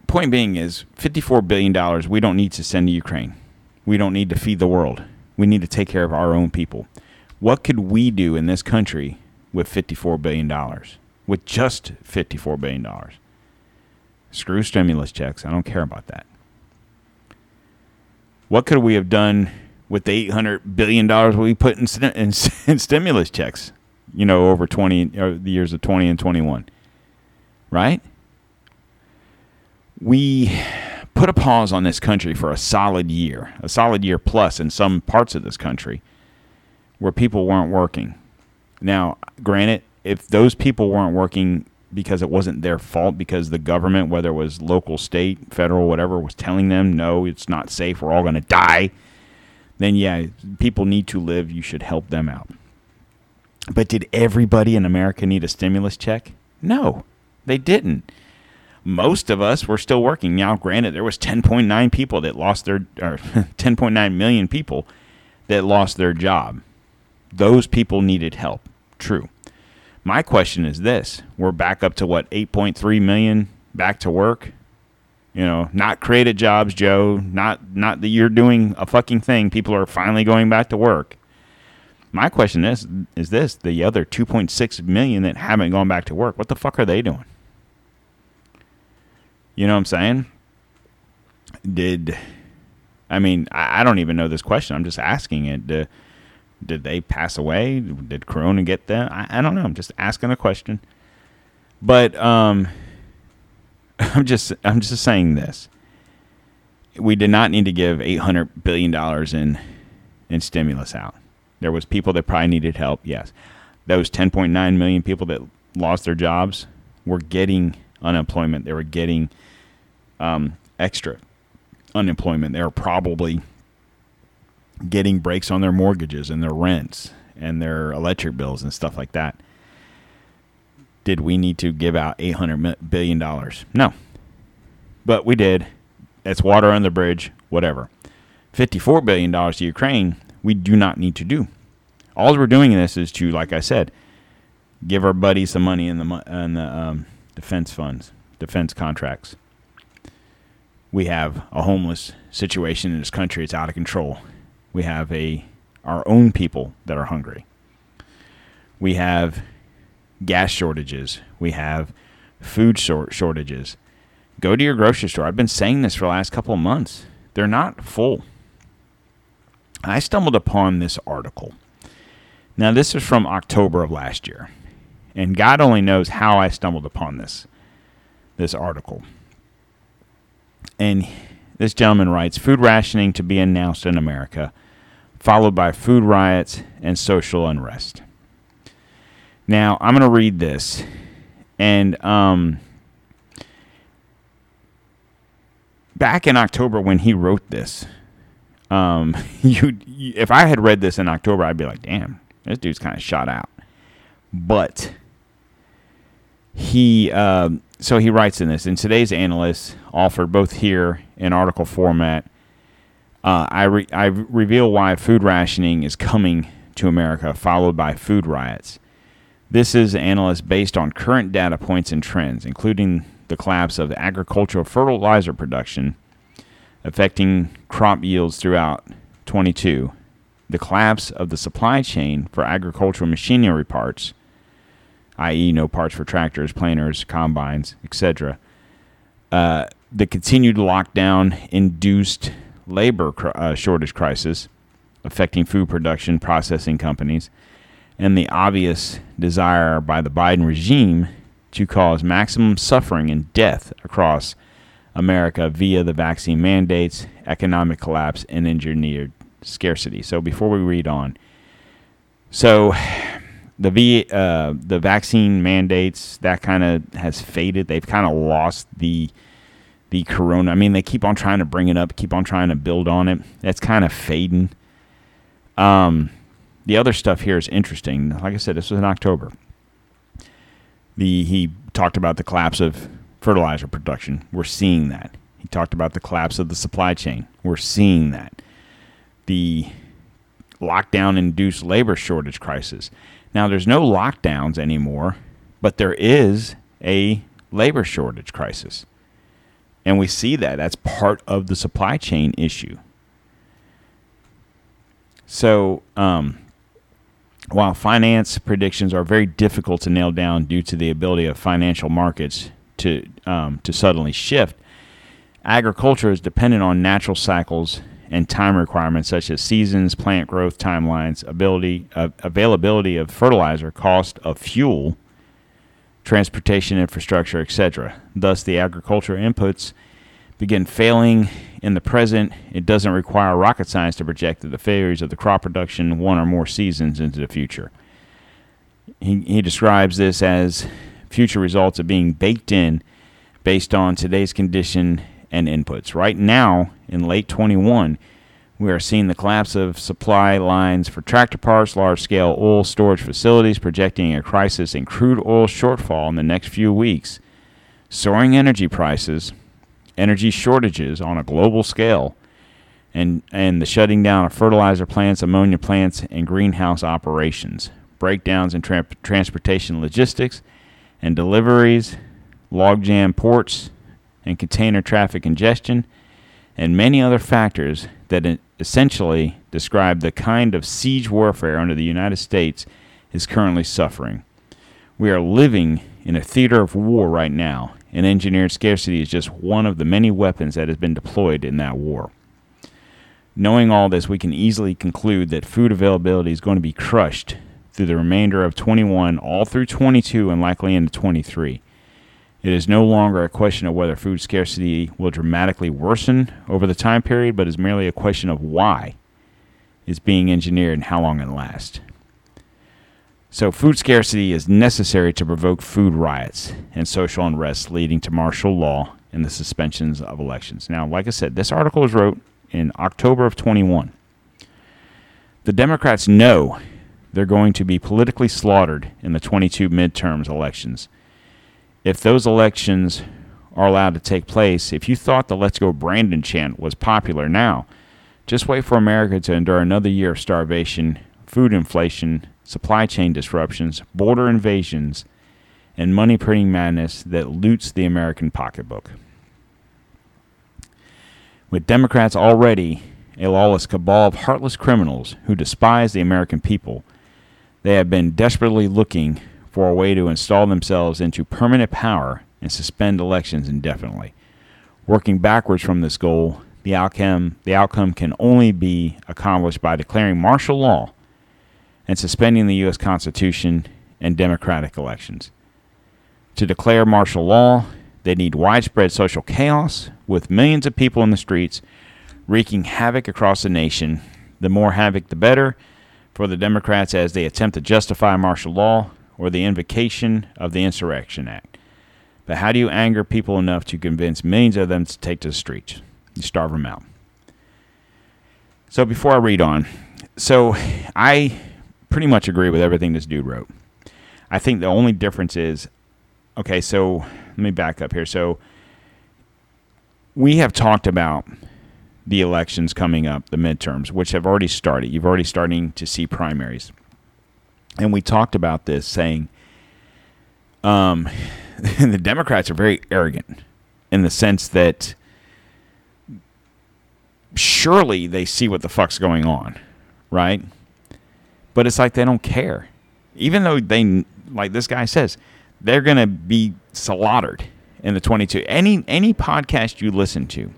point being is $54 billion we don't need to send to Ukraine. We don't need to feed the world. We need to take care of our own people. What could we do in this country with $54 billion? With just $54 billion? Screw stimulus checks. I don't care about that. What could we have done with the $800 billion we put in stimulus checks, over the years of 20 and 21, right? We put a pause on this country for a solid year plus in some parts of this country where people weren't working. Now, granted, if those people weren't working because it wasn't their fault, because the government, whether it was local, state, federal, whatever, was telling them, no, it's not safe, we're all going to die, then yeah, people need to live, you should help them out. But did everybody in America need a stimulus check? No, they didn't. Most of us were still working. Now, granted, there was 10.9 people that lost their, or 10.9 million people that lost their job. Those people needed help, true. My question is this. We're back up to, 8.3 million back to work? Not created jobs, Joe. Not that you're doing a fucking thing. People are finally going back to work. My question is this. The other 2.6 million that haven't gone back to work, what the fuck are they doing? You know what I'm saying? I don't even know this question. I'm just asking it. Did they pass away? Did Corona get them? I don't know. I'm just asking a question. But I'm just saying this. We did not need to give $800 billion in stimulus out. There was people that probably needed help, yes. Those 10.9 million people that lost their jobs were getting unemployment. They were getting extra unemployment. They were probably getting breaks on their mortgages and their rents and their electric bills and stuff like that. Did we need to give out $800 billion? No. But we did. That's water on the bridge, whatever. $54 billion to Ukraine, we do not need to do. All we're doing in this is to, like I said, give our buddies some money in the defense funds, defense contracts. We have a homeless situation in this country. It's out of control. We have our own people that are hungry. We have gas shortages. We have food shortages. Go to your grocery store. I've been saying this for the last couple of months. They're not full. I stumbled upon this article. Now, this is from October of last year. And God only knows how I stumbled upon this article. And this gentleman writes, food rationing to be announced in America, followed by food riots and social unrest. Now, I'm going to read this. And back in October when he wrote this, if I had read this in October, I'd be like, damn, this dude's kind of shot out. But he writes in this, and today's analysts offered both here and article format, I reveal why food rationing is coming to America, followed by food riots. This is analysts based on current data points and trends, including the collapse of agricultural fertilizer production, affecting crop yields throughout 22, the collapse of the supply chain for agricultural machinery parts, i.e. no parts for tractors, planters, combines, etc., the continued lockdown-induced labor shortage crisis affecting food production processing companies, and the obvious desire by the Biden regime to cause maximum suffering and death across America via the vaccine mandates, economic collapse, and engineered scarcity. So before we read on, so the vaccine mandates, that kind of has faded. They've kind of lost the corona. I mean, they keep on trying to bring it up, keep on trying to build on it. That's kind of fading. The other stuff here is interesting. Like I said, this was in October. He talked about the collapse of fertilizer production. We're seeing that. He talked about the collapse of the supply chain. We're seeing that. The lockdown-induced labor shortage crisis. Now, there's no lockdowns anymore, but there is a labor shortage crisis. And we see that. That's part of the supply chain issue. So, while finance predictions are very difficult to nail down due to the ability of financial markets to suddenly shift, agriculture is dependent on natural cycles and time requirements such as seasons, plant growth timelines, availability of fertilizer, cost of fuel, transportation infrastructure, etc. Thus, the agricultural inputs begin failing in the present. It doesn't require rocket science to project that the failures of the crop production one or more seasons into the future. He describes this as future results of being baked in based on today's condition and inputs. Right now, in late 21, we are seeing the collapse of supply lines for tractor parts, large-scale oil storage facilities, projecting a crisis in crude oil shortfall in the next few weeks, soaring energy prices, energy shortages on a global scale, and the shutting down of fertilizer plants, ammonia plants, and greenhouse operations, breakdowns in transportation logistics and deliveries, logjam ports, and container traffic congestion, and many other factors that essentially describe the kind of siege warfare under the United States is currently suffering. We are living in a theater of war right now, and engineered scarcity is just one of the many weapons that has been deployed in that war. Knowing all this, we can easily conclude that food availability is going to be crushed through the remainder of 21, all through 22, and likely into 23. It is no longer a question of whether food scarcity will dramatically worsen over the time period, but is merely a question of why it's being engineered and how long it lasts. So food scarcity is necessary to provoke food riots and social unrest, leading to martial law and the suspensions of elections. Now, like I said, this article was wrote in October of 21. The Democrats know they're going to be politically slaughtered in the 22 midterms elections. If those elections are allowed to take place, if you thought the Let's Go Brandon chant was popular now, just wait for America to endure another year of starvation, food inflation, supply chain disruptions, border invasions, and money printing madness that loots the American pocketbook. With Democrats already a lawless cabal of heartless criminals who despise the American people, they have been desperately looking for a way to install themselves into permanent power and suspend elections indefinitely. Working backwards from this goal, the outcome can only be accomplished by declaring martial law and suspending the U.S. Constitution and democratic elections. To declare martial law, they need widespread social chaos, with millions of people in the streets wreaking havoc across the nation. The more havoc, the better for the Democrats as they attempt to justify martial law or the invocation of the Insurrection Act. But how do you anger people enough to convince millions of them to take to the streets? You starve them out. So before I read on, I pretty much agree with everything this dude wrote. I think the only difference is, okay, so let me back up here. So we have talked about the elections coming up, the midterms, which have already started. You've already starting to see primaries. And we talked about this saying the Democrats are very arrogant in the sense that surely they see what the fuck's going on, right? But it's like they don't care. Even though they, like this guy says, they're going to be slaughtered in the 22. Any podcast you listen to,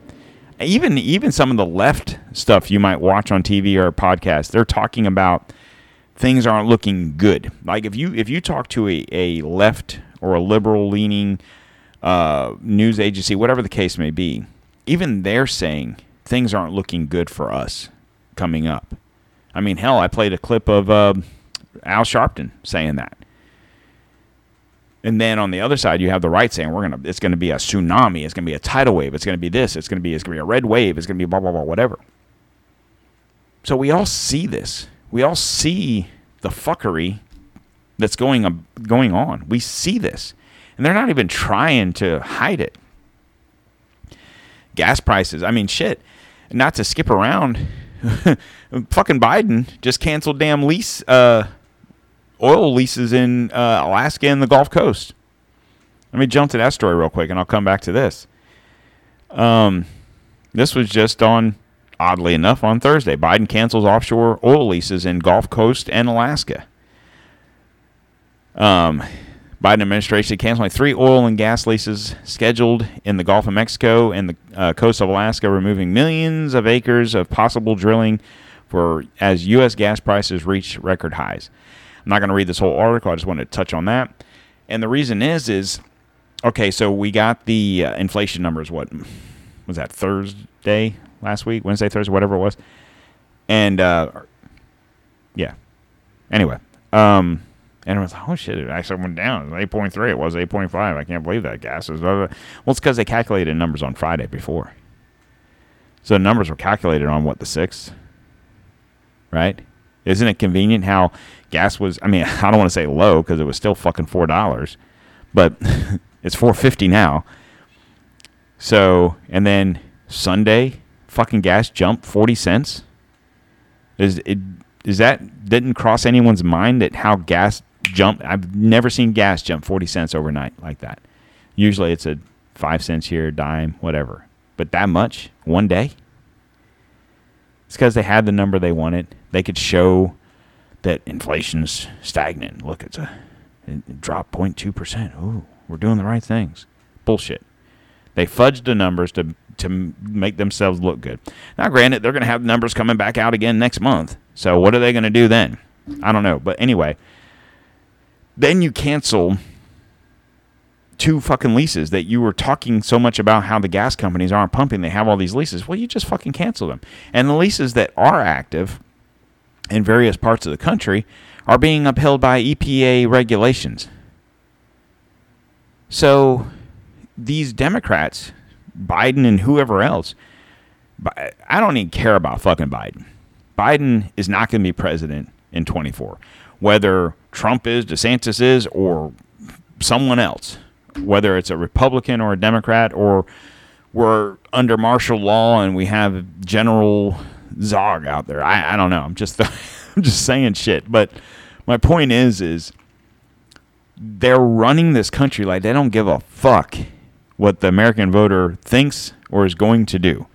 even some of the left stuff you might watch on TV or a podcast, they're talking about things aren't looking good. Like if you talk to a left or a liberal-leaning news agency, whatever the case may be, even they're saying things aren't looking good for us coming up. I mean, hell, I played a clip of Al Sharpton saying that. And then on the other side, you have the right saying it's going to be a tsunami, it's going to be a tidal wave, it's going to be this, it's going to be a red wave, it's going to be blah blah blah whatever. So we all see this. We all see the fuckery that's going on. We see this. And they're not even trying to hide it. Gas prices. I mean, shit. Not to skip around, fucking Biden just canceled damn oil leases in Alaska and the Gulf Coast. Let me jump to that story real quick, and I'll come back to this. This was just on, oddly enough, on Thursday. Biden cancels offshore oil leases in Gulf Coast and Alaska. Biden administration canceling 3 oil and gas leases scheduled in the Gulf of Mexico and the coast of Alaska, removing millions of acres of possible drilling as U.S. gas prices reach record highs. I'm not going to read this whole article. I just wanted to touch on that. And the reason is okay, so we got the inflation numbers. What was that, Thursday last week? Wednesday, Thursday, whatever it was. And, yeah. Anyway. And it was, oh, shit, it actually went down. It was 8.3. It was 8.5. I can't believe that gas is. Blah, blah. Well, it's because they calculated numbers on Friday before. So the numbers were calculated on, what, the 6th? Right? Isn't it convenient how gas was, I mean, I don't want to say low because it was still fucking $4, but it's $4.50 now. So, and then Sunday, fucking gas jumped 40 cents. Is that didn't cross anyone's mind that how gas jumped? I've never seen gas jump 40 cents overnight like that. Usually it's a 5 cents here, dime, whatever. But that much, one day? It's because they had the number they wanted. They could show that inflation's stagnant. Look, it dropped 0.2%. Ooh, we're doing the right things. Bullshit. They fudged the numbers to make themselves look good. Now, granted, they're going to have numbers coming back out again next month. So what are they going to do then? I don't know. But anyway, then you cancel 2 fucking leases that you were talking so much about how the gas companies aren't pumping. They have all these leases. Well, you just fucking cancel them. And the leases that are active in various parts of the country are being upheld by EPA regulations. So these Democrats, Biden and whoever else, I don't even care about fucking Biden. Biden is not going to be president in 2024, whether Trump is, DeSantis is, or someone else, whether it's a Republican or a Democrat, or we're under martial law and we have General Zog out there. I don't know. I'm just I'm just saying shit. But my point is they're running this country like they don't give a fuck what the American voter thinks or is going to do.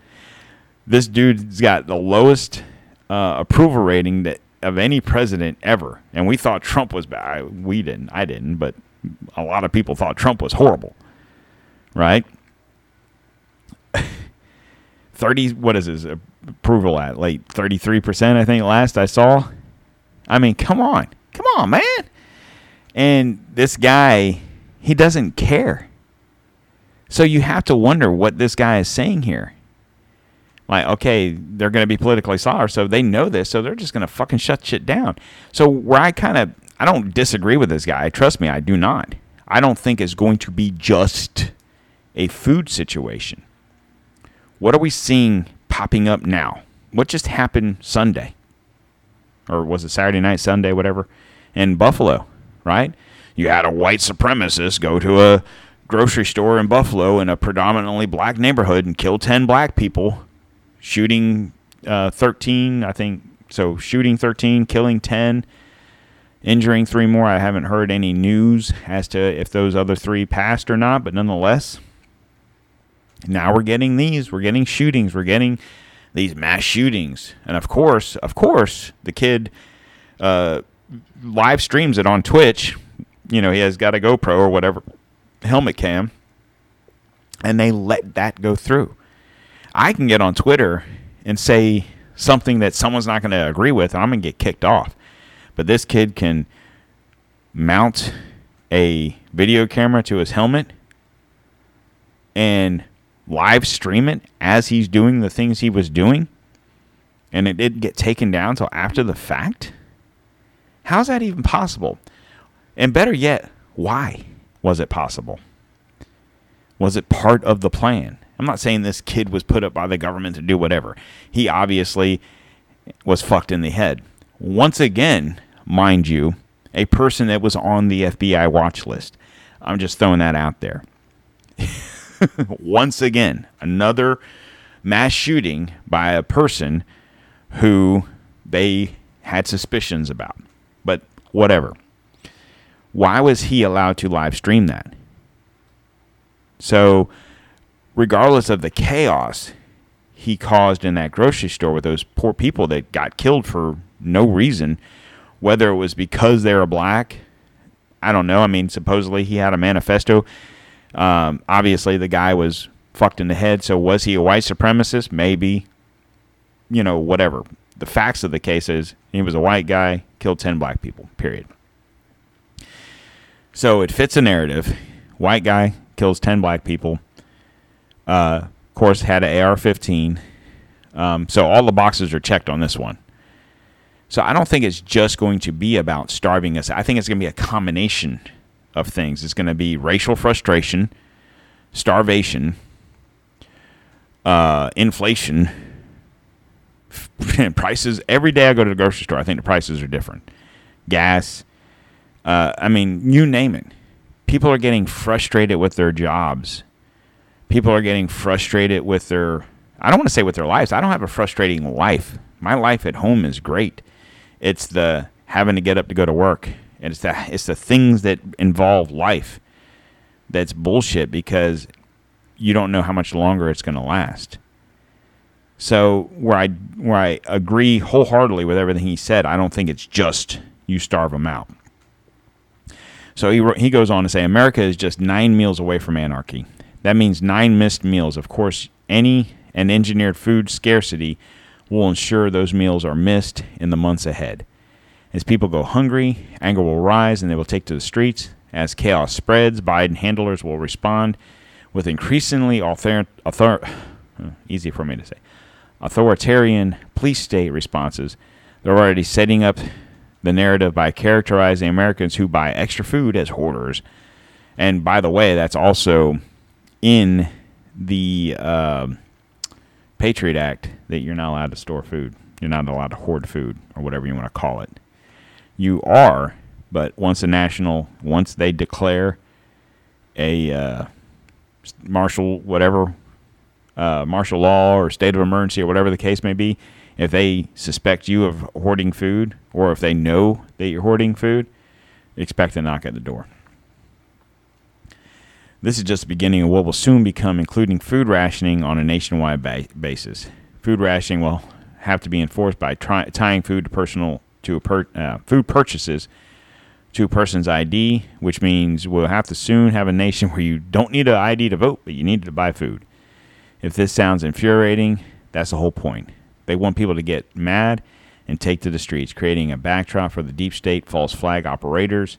This dude's got the lowest approval rating that of any president ever. And we thought Trump was bad. We didn't. I didn't. But a lot of people thought Trump was horrible. Right? 30, what is his approval at? Like 33%, I think, last I saw. I mean, come on. Come on, man. And this guy, he doesn't care. So you have to wonder what this guy is saying here. Like, okay, they're going to be politically sour, so they know this, so they're just going to fucking shut shit down. So where I don't disagree with this guy. Trust me, I do not. I don't think it's going to be just a food situation. What are we seeing popping up now? What just happened Sunday? Or was it Saturday night, Sunday, whatever, in Buffalo, right? You had a white supremacist go to a grocery store in Buffalo in a predominantly black neighborhood and kill 10 black people, shooting 13, I think. So shooting 13, killing 10, injuring 3 more. I haven't heard any news as to if those other 3 passed or not, but nonetheless, now we're getting these. We're getting shootings. We're getting these mass shootings. And of course, the kid live streams it on Twitch. You know, he has got a GoPro or whatever, helmet cam, and they let that go through. I can get on Twitter and say something that someone's not going to agree with, and I'm going to get kicked off. But this kid can mount a video camera to his helmet and live stream it as he's doing the things he was doing, and it didn't get taken down until after the fact? How's that even possible? And better yet, why was it possible? Was it part of the plan? I'm not saying this kid was put up by the government to do whatever. He obviously was fucked in the head. Once again, mind you, a person that was on the FBI watch list. I'm just throwing that out there. Once again, another mass shooting by a person who they had suspicions about. But whatever. Why was he allowed to live stream that? So, regardless of the chaos he caused in that grocery store with those poor people that got killed for no reason, whether it was because they were black, I don't know. I mean, supposedly he had a manifesto. Obviously, the guy was fucked in the head. So was he a white supremacist? Maybe. You know, whatever. The facts of the case is he was a white guy, killed 10 black people, period. So it fits a narrative. White guy kills 10 black people. Of course, had an AR-15. So all the boxes are checked on this one. So I don't think it's just going to be about starving us. I think it's going to be a combination of things. It's going to be racial frustration, starvation, inflation, prices. Every day I go to the grocery store, I think the prices are different. Gas. I mean, you name it. People are getting frustrated with their jobs. People are getting frustrated with their, I don't want to say with their lives. I don't have a frustrating life. My life at home is great. It's the having to get up to go to work. And it's the things that involve life that's bullshit because you don't know how much longer it's going to last. So where I agree wholeheartedly with everything he said, I don't think it's just you starve them out. So he goes on to say, America is just 9 meals away from anarchy. That means 9 missed meals. Of course, an engineered food scarcity will ensure those meals are missed in the months ahead. As people go hungry, anger will rise and they will take to the streets. As chaos spreads, Biden handlers will respond with increasingly authoritarian police state responses. They're already setting up the narrative by characterizing Americans who buy extra food as hoarders. And by the way, that's also in the Patriot Act that you're not allowed to store food. You're not allowed to hoard food or whatever you want to call it. You are, but once they declare a martial law or state of emergency or whatever the case may be, if they suspect you of hoarding food, or if they know that you're hoarding food, expect a knock at the door. This is just the beginning of what will soon become including food rationing on a nationwide basis. Food rationing will have to be enforced by tying food to food purchases to a person's ID, which means we'll have to soon have a nation where you don't need an ID to vote, but you need to buy food. If this sounds infuriating, that's the whole point. They want people to get mad and take to the streets, creating a backdrop for the deep state false flag operators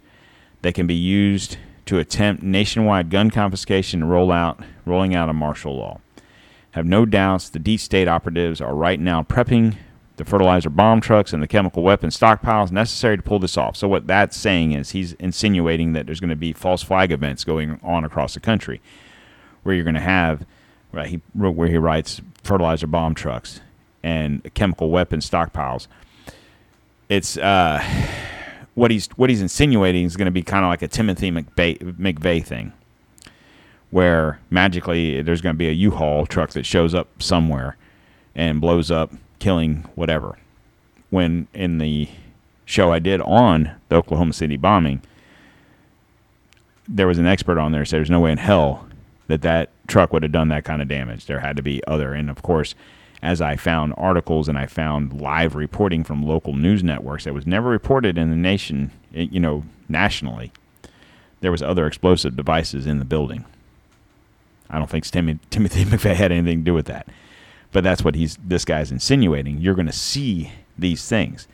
that can be used to attempt nationwide gun confiscation and rolling out a martial law. Have no doubts the deep state operatives are right now prepping the fertilizer bomb trucks and the chemical weapon stockpiles necessary to pull this off. So what that's saying is he's insinuating that there's going to be false flag events going on across the country where you're going to have, where he writes, fertilizer bomb trucks and chemical weapon stockpiles. It's what he's insinuating is going to be kind of like a Timothy McVeigh thing, where magically there's going to be a U-Haul truck that shows up somewhere and blows up, killing whatever. When in the show I did on the Oklahoma City bombing, there was an expert on there who said there's no way in hell that truck would have done that kind of damage. There had to be other. And of course, as I found articles and I found live reporting from local news networks that was never reported in the nation, nationally, there was other explosive devices in the building. I don't think Timothy McVeigh had anything to do with that. But that's what this guy's insinuating. You're going to see these things.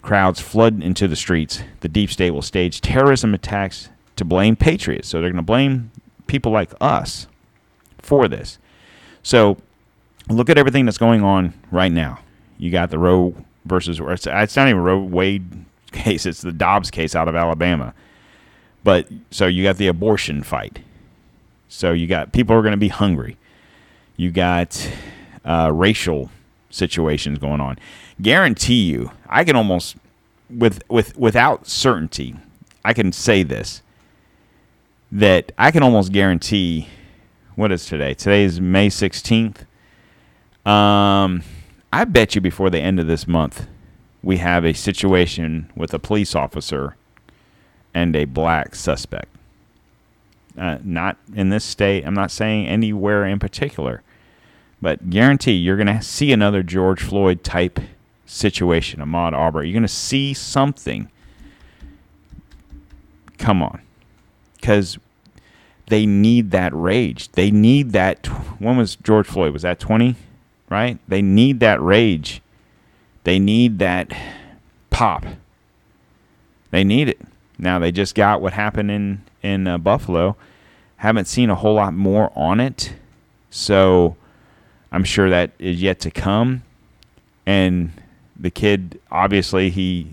Crowds flood into the streets. The deep state will stage terrorism attacks to blame patriots. So they're going to blame people like us for this. So look at everything that's going on right now. You got the Roe versus... It's not even Roe Wade case. It's the Dobbs case out of Alabama. But so you got the abortion fight. So you got people are going to be hungry. You got racial situations going on. Guarantee you, I can almost, without certainty, I can say this, that I can almost guarantee, what is today? Today is May 16th. I bet you before the end of this month, we have a situation with a police officer and a black suspect. Not in this state. I'm not saying anywhere in particular. But guarantee you're going to see another George Floyd type situation, Ahmaud Arbery. You're going to see something. Come on. Because they need that rage. They need that. When was George Floyd? Was that 20? Right? They need that rage. They need that pop. They need it. Now, they just got what happened in Buffalo. Haven't seen a whole lot more on it. So I'm sure that is yet to come. And the kid, obviously, he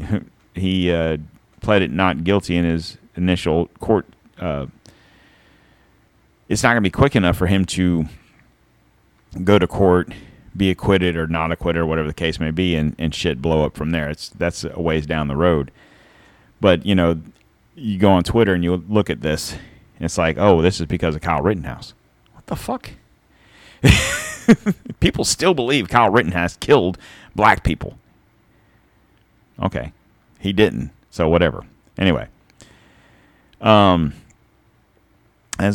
pleaded not guilty in his initial court. It's not going to be quick enough for him to go to court, be acquitted or not acquitted or whatever the case may be, and shit blow up from there. That's a ways down the road. But, you go on Twitter and you look at this, and it's like, oh, this is because of Kyle Rittenhouse. What the fuck? People still believe Kyle Rittenhouse killed black people. Okay. He didn't. So whatever. Anyway. As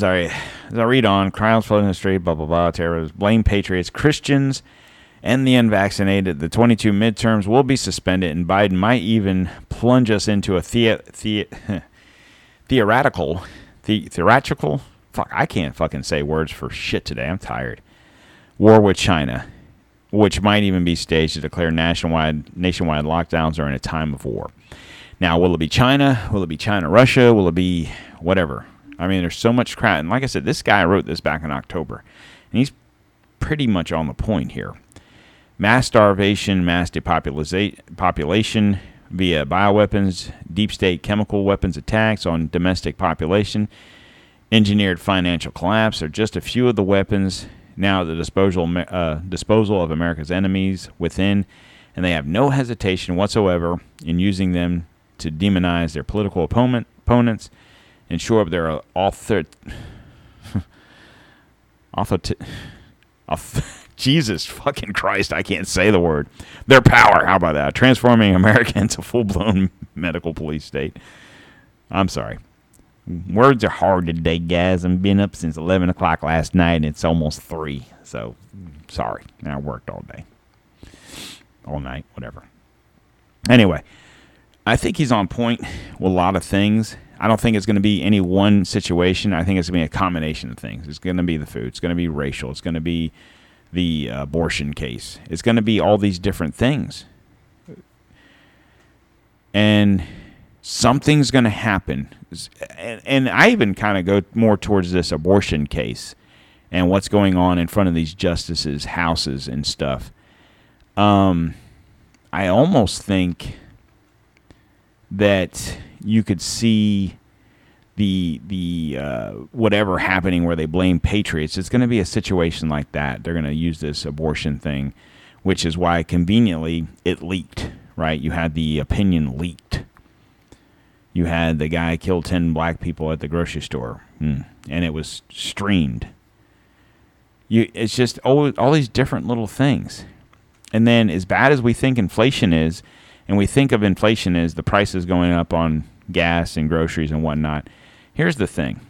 I read on, crimes flooding the street, blah, blah, blah, terrorists, blame patriots, Christians, and the unvaccinated. The 22 midterms will be suspended, and Biden might even plunge us into a theoretical, fuck, I can't fucking say words for shit today. I'm tired. War with China, which might even be staged to declare nationwide lockdowns during a time of war. Now, will it be China? Will it be China-Russia? Will it be whatever? I mean, there's so much crap. And like I said, this guy wrote this back in October, and he's pretty much on the point here. Mass starvation, mass depopulation via bioweapons, deep state chemical weapons attacks on domestic population, engineered financial collapse are just a few of the weapons now at the disposal of America's enemies within, and they have no hesitation whatsoever in using them to demonize their political opponents and shore up their Jesus fucking Christ, I can't say the word. Their power, how about that? Transforming America into full-blown medical police state. I'm sorry. Words are hard today, guys. I've been up since 11 o'clock last night, and it's almost 3. So, sorry. I worked all day. All night, whatever. Anyway, I think he's on point with a lot of things. I don't think it's going to be any one situation. I think it's going to be a combination of things. It's going to be the food. It's going to be racial. It's going to be the abortion case. It's going to be all these different things. And something's going to happen. And I even kind of go more towards this abortion case and what's going on in front of these justices' houses and stuff. I almost think that you could see the whatever happening where they blame patriots. It's going to be a situation like that. They're going to use this abortion thing, which is why conveniently it leaked, right? You had the opinion leaked. You had the guy killed 10 black people at the grocery store, and it was streamed. It's just all these different little things. And then as bad as we think inflation is, and we think of inflation as the prices going up on gas and groceries and whatnot. Here's the thing.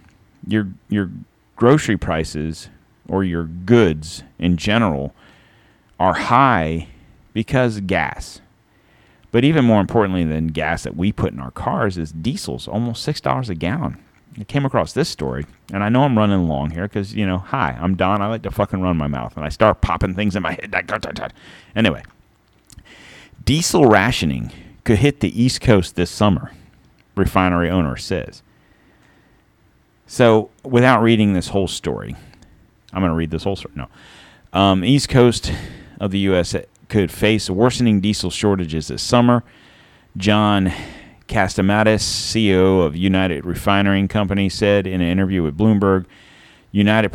Your grocery prices or your goods in general are high because gas. But even more importantly than gas that we put in our cars is diesel's almost $6 a gallon. I came across this story, and I know I'm running long here because, you know, hi, I'm Don. I like to fucking run my mouth, and I start popping things in my head. Anyway, diesel rationing could hit the East Coast this summer, refinery owner says. So without reading this whole story, I'm going to read this whole story. No. East Coast of the U.S. could face worsening diesel shortages this summer. John Castamatis, CEO of United Refining Company, said in an interview with Bloomberg, United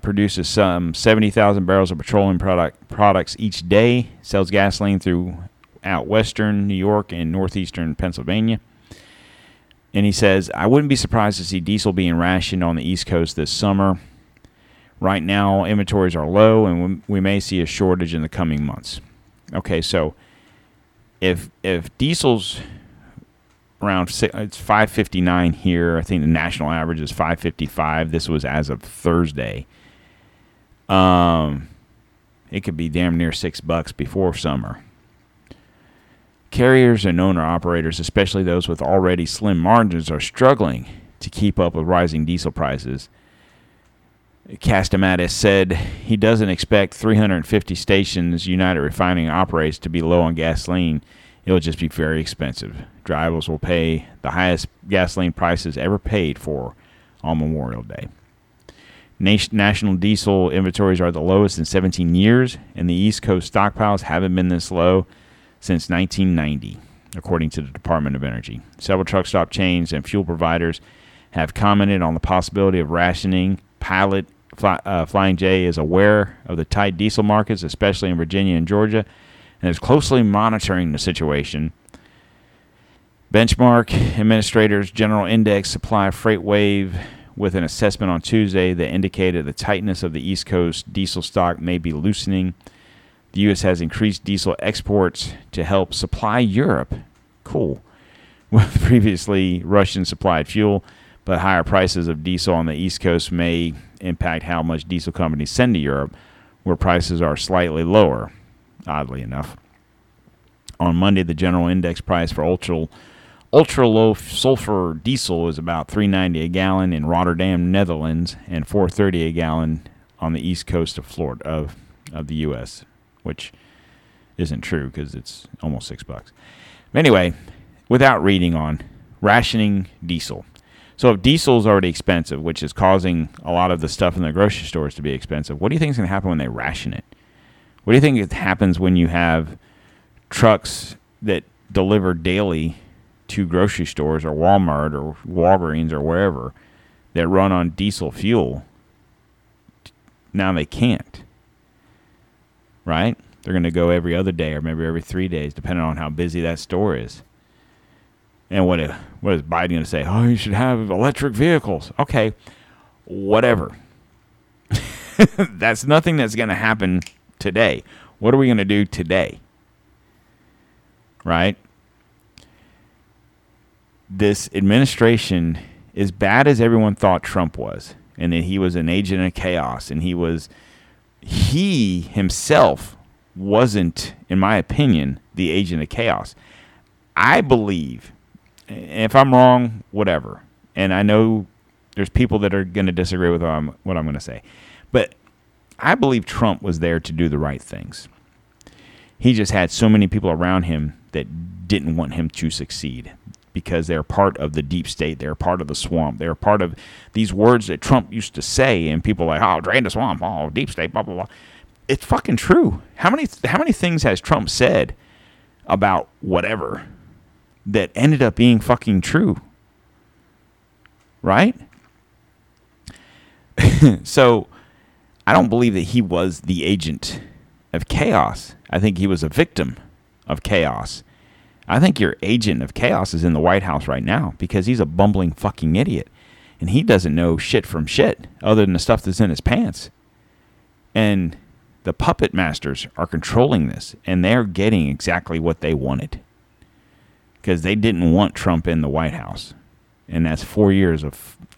produces some 70,000 barrels of petroleum products each day, sells gasoline throughout western New York and northeastern Pennsylvania. And he says, I wouldn't be surprised to see diesel being rationed on the East Coast this summer. Right now, inventories are low, and we may see a shortage in the coming months. Okay, so if diesel's around it's $5.59 here. I think the national average is $5.55. This was as of Thursday. It could be damn near $6 before summer. Carriers and owner-operators, especially those with already slim margins, are struggling to keep up with rising diesel prices. Castamatis said he doesn't expect 350 stations United Refining operates to be low on gasoline. It'll just be very expensive. Drivers will pay the highest gasoline prices ever paid for on Memorial Day. National diesel inventories are the lowest in 17 years, and the East Coast stockpiles haven't been this low since 1990, according to the Department of Energy. Several truck stop chains and fuel providers have commented on the possibility of rationing. Pilot Flying J is aware of the tight diesel markets, especially in Virginia and Georgia, and is closely monitoring the situation. Benchmark Administrators General Index supplied FreightWave with an assessment on Tuesday that indicated the tightness of the East Coast diesel stock may be loosening. The U.S. has increased diesel exports to help supply Europe, cool, with previously Russian-supplied fuel, but higher prices of diesel on the East Coast may impact how much diesel companies send to Europe, where prices are slightly lower, oddly enough. On Monday, the general index price for ultra low sulfur diesel was about $3.90 a gallon in Rotterdam, Netherlands, and $4.30 a gallon on the east coast of Florida of the U.S., which isn't true because it's almost $6. Anyway, without reading on, rationing diesel. So if diesel is already expensive, which is causing a lot of the stuff in the grocery stores to be expensive, what do you think is going to happen when they ration it? What do you think happens when you have trucks that deliver daily to grocery stores or Walmart or Walgreens or wherever that run on diesel fuel? Now they can't, right? They're going to go every other day or maybe every 3 days, depending on how busy that store is. And what is Biden going to say? Oh, you should have electric vehicles. Okay, whatever. That's nothing that's going to happen today. What are we going to do today? Right? This administration, as bad as everyone thought Trump was, and that he was an agent of chaos, and he himself wasn't, in my opinion, the agent of chaos. I believe, if I'm wrong, whatever, and I know there's people that are going to disagree with what I'm going to say, but I believe Trump was there to do the right things. He just had so many people around him that didn't want him to succeed because they're part of the deep state. They're part of the swamp. They're part of these words that Trump used to say, and people are like, oh, drain the swamp, oh, deep state, blah, blah, blah. It's fucking true. How many things has Trump said about whatever that ended up being fucking true? Right? So I don't believe that he was the agent of chaos. I think he was a victim of chaos. I think your agent of chaos is in the White House right now because he's a bumbling fucking idiot. And he doesn't know shit from shit other than the stuff that's in his pants. And the puppet masters are controlling this. And they're getting exactly what they wanted. Because they didn't want Trump in the White House. And that's 4 years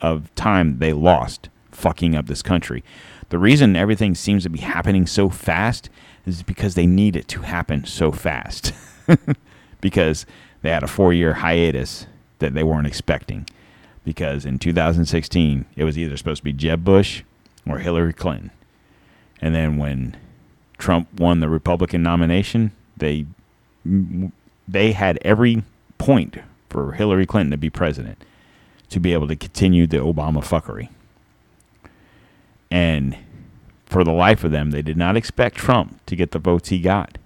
of time they lost fucking up this country. The reason everything seems to be happening so fast is because they need it to happen so fast. Because they had a 4-year hiatus that they weren't expecting. Because in 2016, it was either supposed to be Jeb Bush or Hillary Clinton. And then when Trump won the Republican nomination, they had every point for Hillary Clinton to be president to be able to continue the Obama fuckery. And for the life of them, they did not expect Trump to get the votes he got.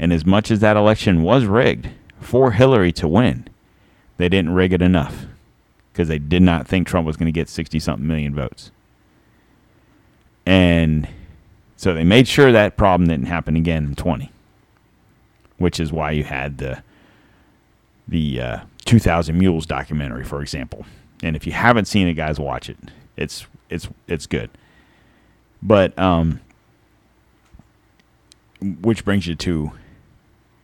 And as much as that election was rigged for Hillary to win, they didn't rig it enough because they did not think Trump was going to get 60-something million votes. And so they made sure that problem didn't happen again in 20, which is why you had the 2,000 Mules documentary, for example. And if you haven't seen it, guys, watch it. It's good. But which brings you to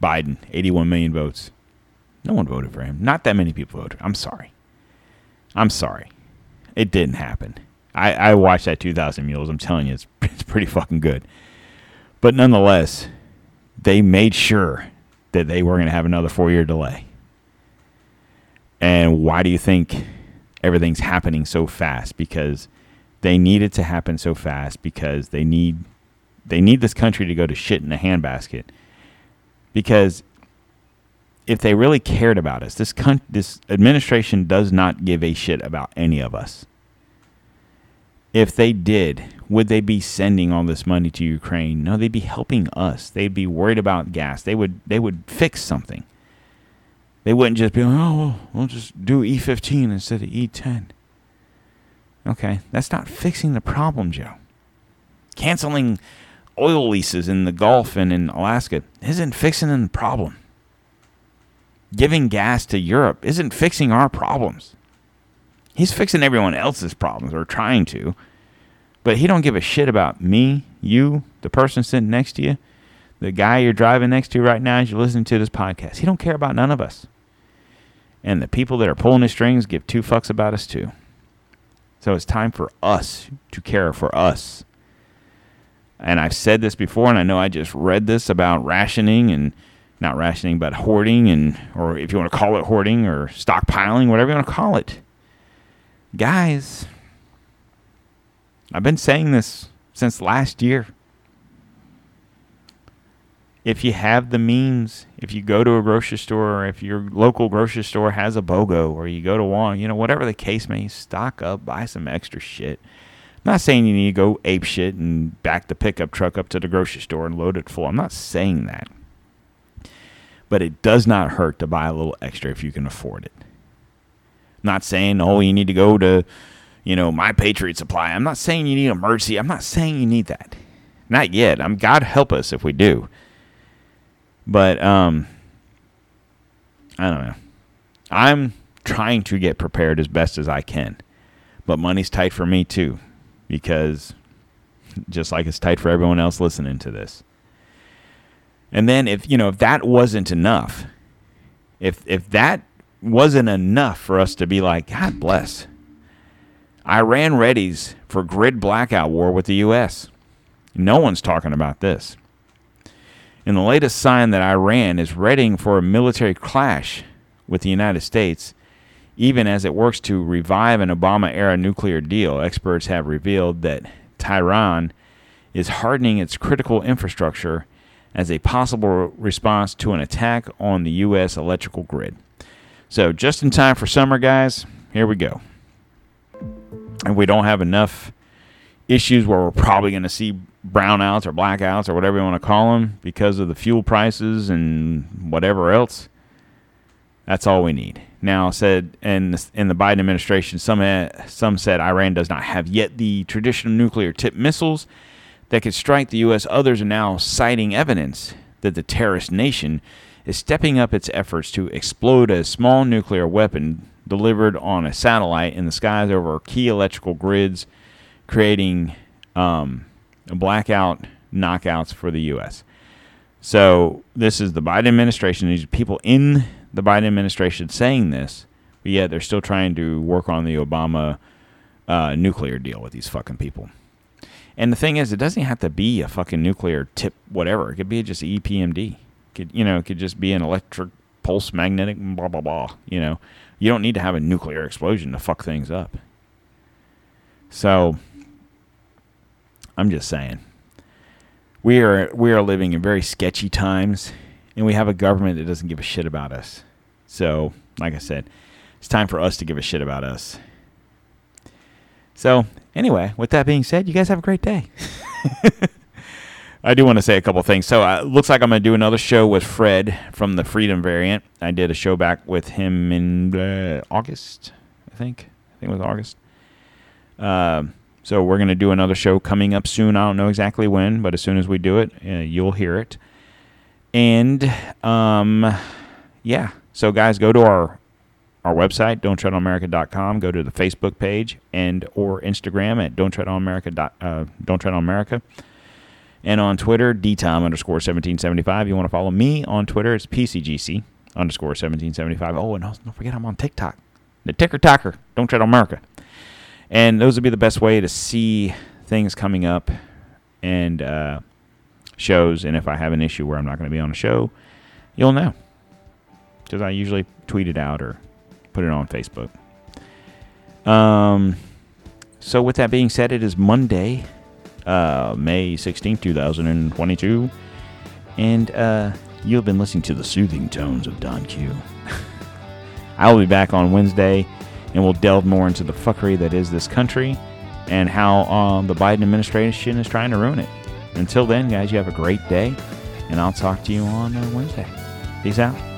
Biden, 81 million votes. No one voted for him. Not that many people voted. I'm sorry. It didn't happen. I watched that 2,000 Mules. I'm telling you, it's pretty fucking good. But nonetheless, they made sure that they were going to have another 4-year delay. And why do you think everything's happening so fast? Because they need it to happen so fast because they need this country to go to shit in a handbasket. Because if they really cared about us, this administration does not give a shit about any of us. If they did, would they be sending all this money to Ukraine? No, they'd be helping us. They'd be worried about gas. They would fix something. They wouldn't just be like, oh, well, we'll just do E15 instead of E10. Okay, that's not fixing the problem, Joe. Canceling oil leases in the Gulf and in Alaska isn't fixing the problem. Giving gas to Europe isn't fixing our problems. He's fixing everyone else's problems, or trying to, but he don't give a shit about me, you, the person sitting next to you, the guy you're driving next to right now as you're listening to this podcast. He don't care about none of us. And the people that are pulling the strings give two fucks about us too. So it's time for us to care for us. And I've said this before, and I know I just read this about rationing and not rationing, but hoarding, and or if you want to call it hoarding or stockpiling, whatever you want to call it. Guys, I've been saying this since last year. If you have the means, if you go to a grocery store, or if your local grocery store has a BOGO, or you go to Walmart, whatever the case may, stock up, buy some extra shit. I'm not saying you need to go ape shit and back the pickup truck up to the grocery store and load it full. I'm not saying that. But it does not hurt to buy a little extra if you can afford it. I'm not saying, oh, you need to go to, My Patriot Supply. I'm not saying you need emergency. I'm not saying you need that. Not yet. God help us if we do. But, I don't know. I'm trying to get prepared as best as I can. But money's tight for me, too. Because just like it's tight for everyone else listening to this. And then if that wasn't enough, if that wasn't enough for us to be like, God bless, Iran readies for grid blackout war with the U.S. No one's talking about this. And the latest sign that Iran is readying for a military clash with the United States, even as it works to revive an Obama-era nuclear deal, experts have revealed that Tehran is hardening its critical infrastructure as a possible response to an attack on the U.S. electrical grid. So just in time for summer, guys, here we go. And we don't have enough issues where we're probably going to see brownouts or blackouts or whatever you want to call them because of the fuel prices and whatever else. That's all we need. Now, said in the Biden administration, some said Iran does not have yet the traditional nuclear tipped missiles that could strike the U.S. Others are now citing evidence that the terrorist nation is stepping up its efforts to explode a small nuclear weapon delivered on a satellite in the skies over key electrical grids, creating blackout knockouts for the U.S. So this is the Biden administration. These are people in the Biden administration saying this, but yet they're still trying to work on the Obama nuclear deal with these fucking people. And the thing is, it doesn't have to be a fucking nuclear tip, whatever. It could be just EPMD. It could just be an electric pulse magnetic blah, blah, blah. You don't need to have a nuclear explosion to fuck things up. So I'm just saying, we are living in very sketchy times, and we have a government that doesn't give a shit about us. So, like I said, it's time for us to give a shit about us. So, anyway, with that being said, you guys have a great day. I do want to say a couple things. So, it looks like I'm going to do another show with Fred from the Freedom Variant. I did a show back with him in August, I think it was August. So, we're going to do another show coming up soon. I don't know exactly when, but as soon as we do it, you'll hear it. And, yeah. So, guys, go to our website, don'ttreadonamerica.com. Go to the Facebook page and or Instagram at don'ttreadonamerica. And on Twitter, DTOM_1775. You want to follow me on Twitter, it's PCGC_1775. Oh, and also, don't forget, I'm on TikTok. The ticker tocker, Don't Tread on America. And those would be the best way to see things coming up and shows. And if I have an issue where I'm not going to be on a show, you'll know, because I usually tweet it out or put it on Facebook. So with that being said, it is Monday, May 16th, 2022. And you've been listening to the soothing tones of Don Q. I will be back on Wednesday, and we'll delve more into the fuckery that is this country and how the Biden administration is trying to ruin it. Until then, guys, you have a great day, and I'll talk to you on Wednesday. Peace out.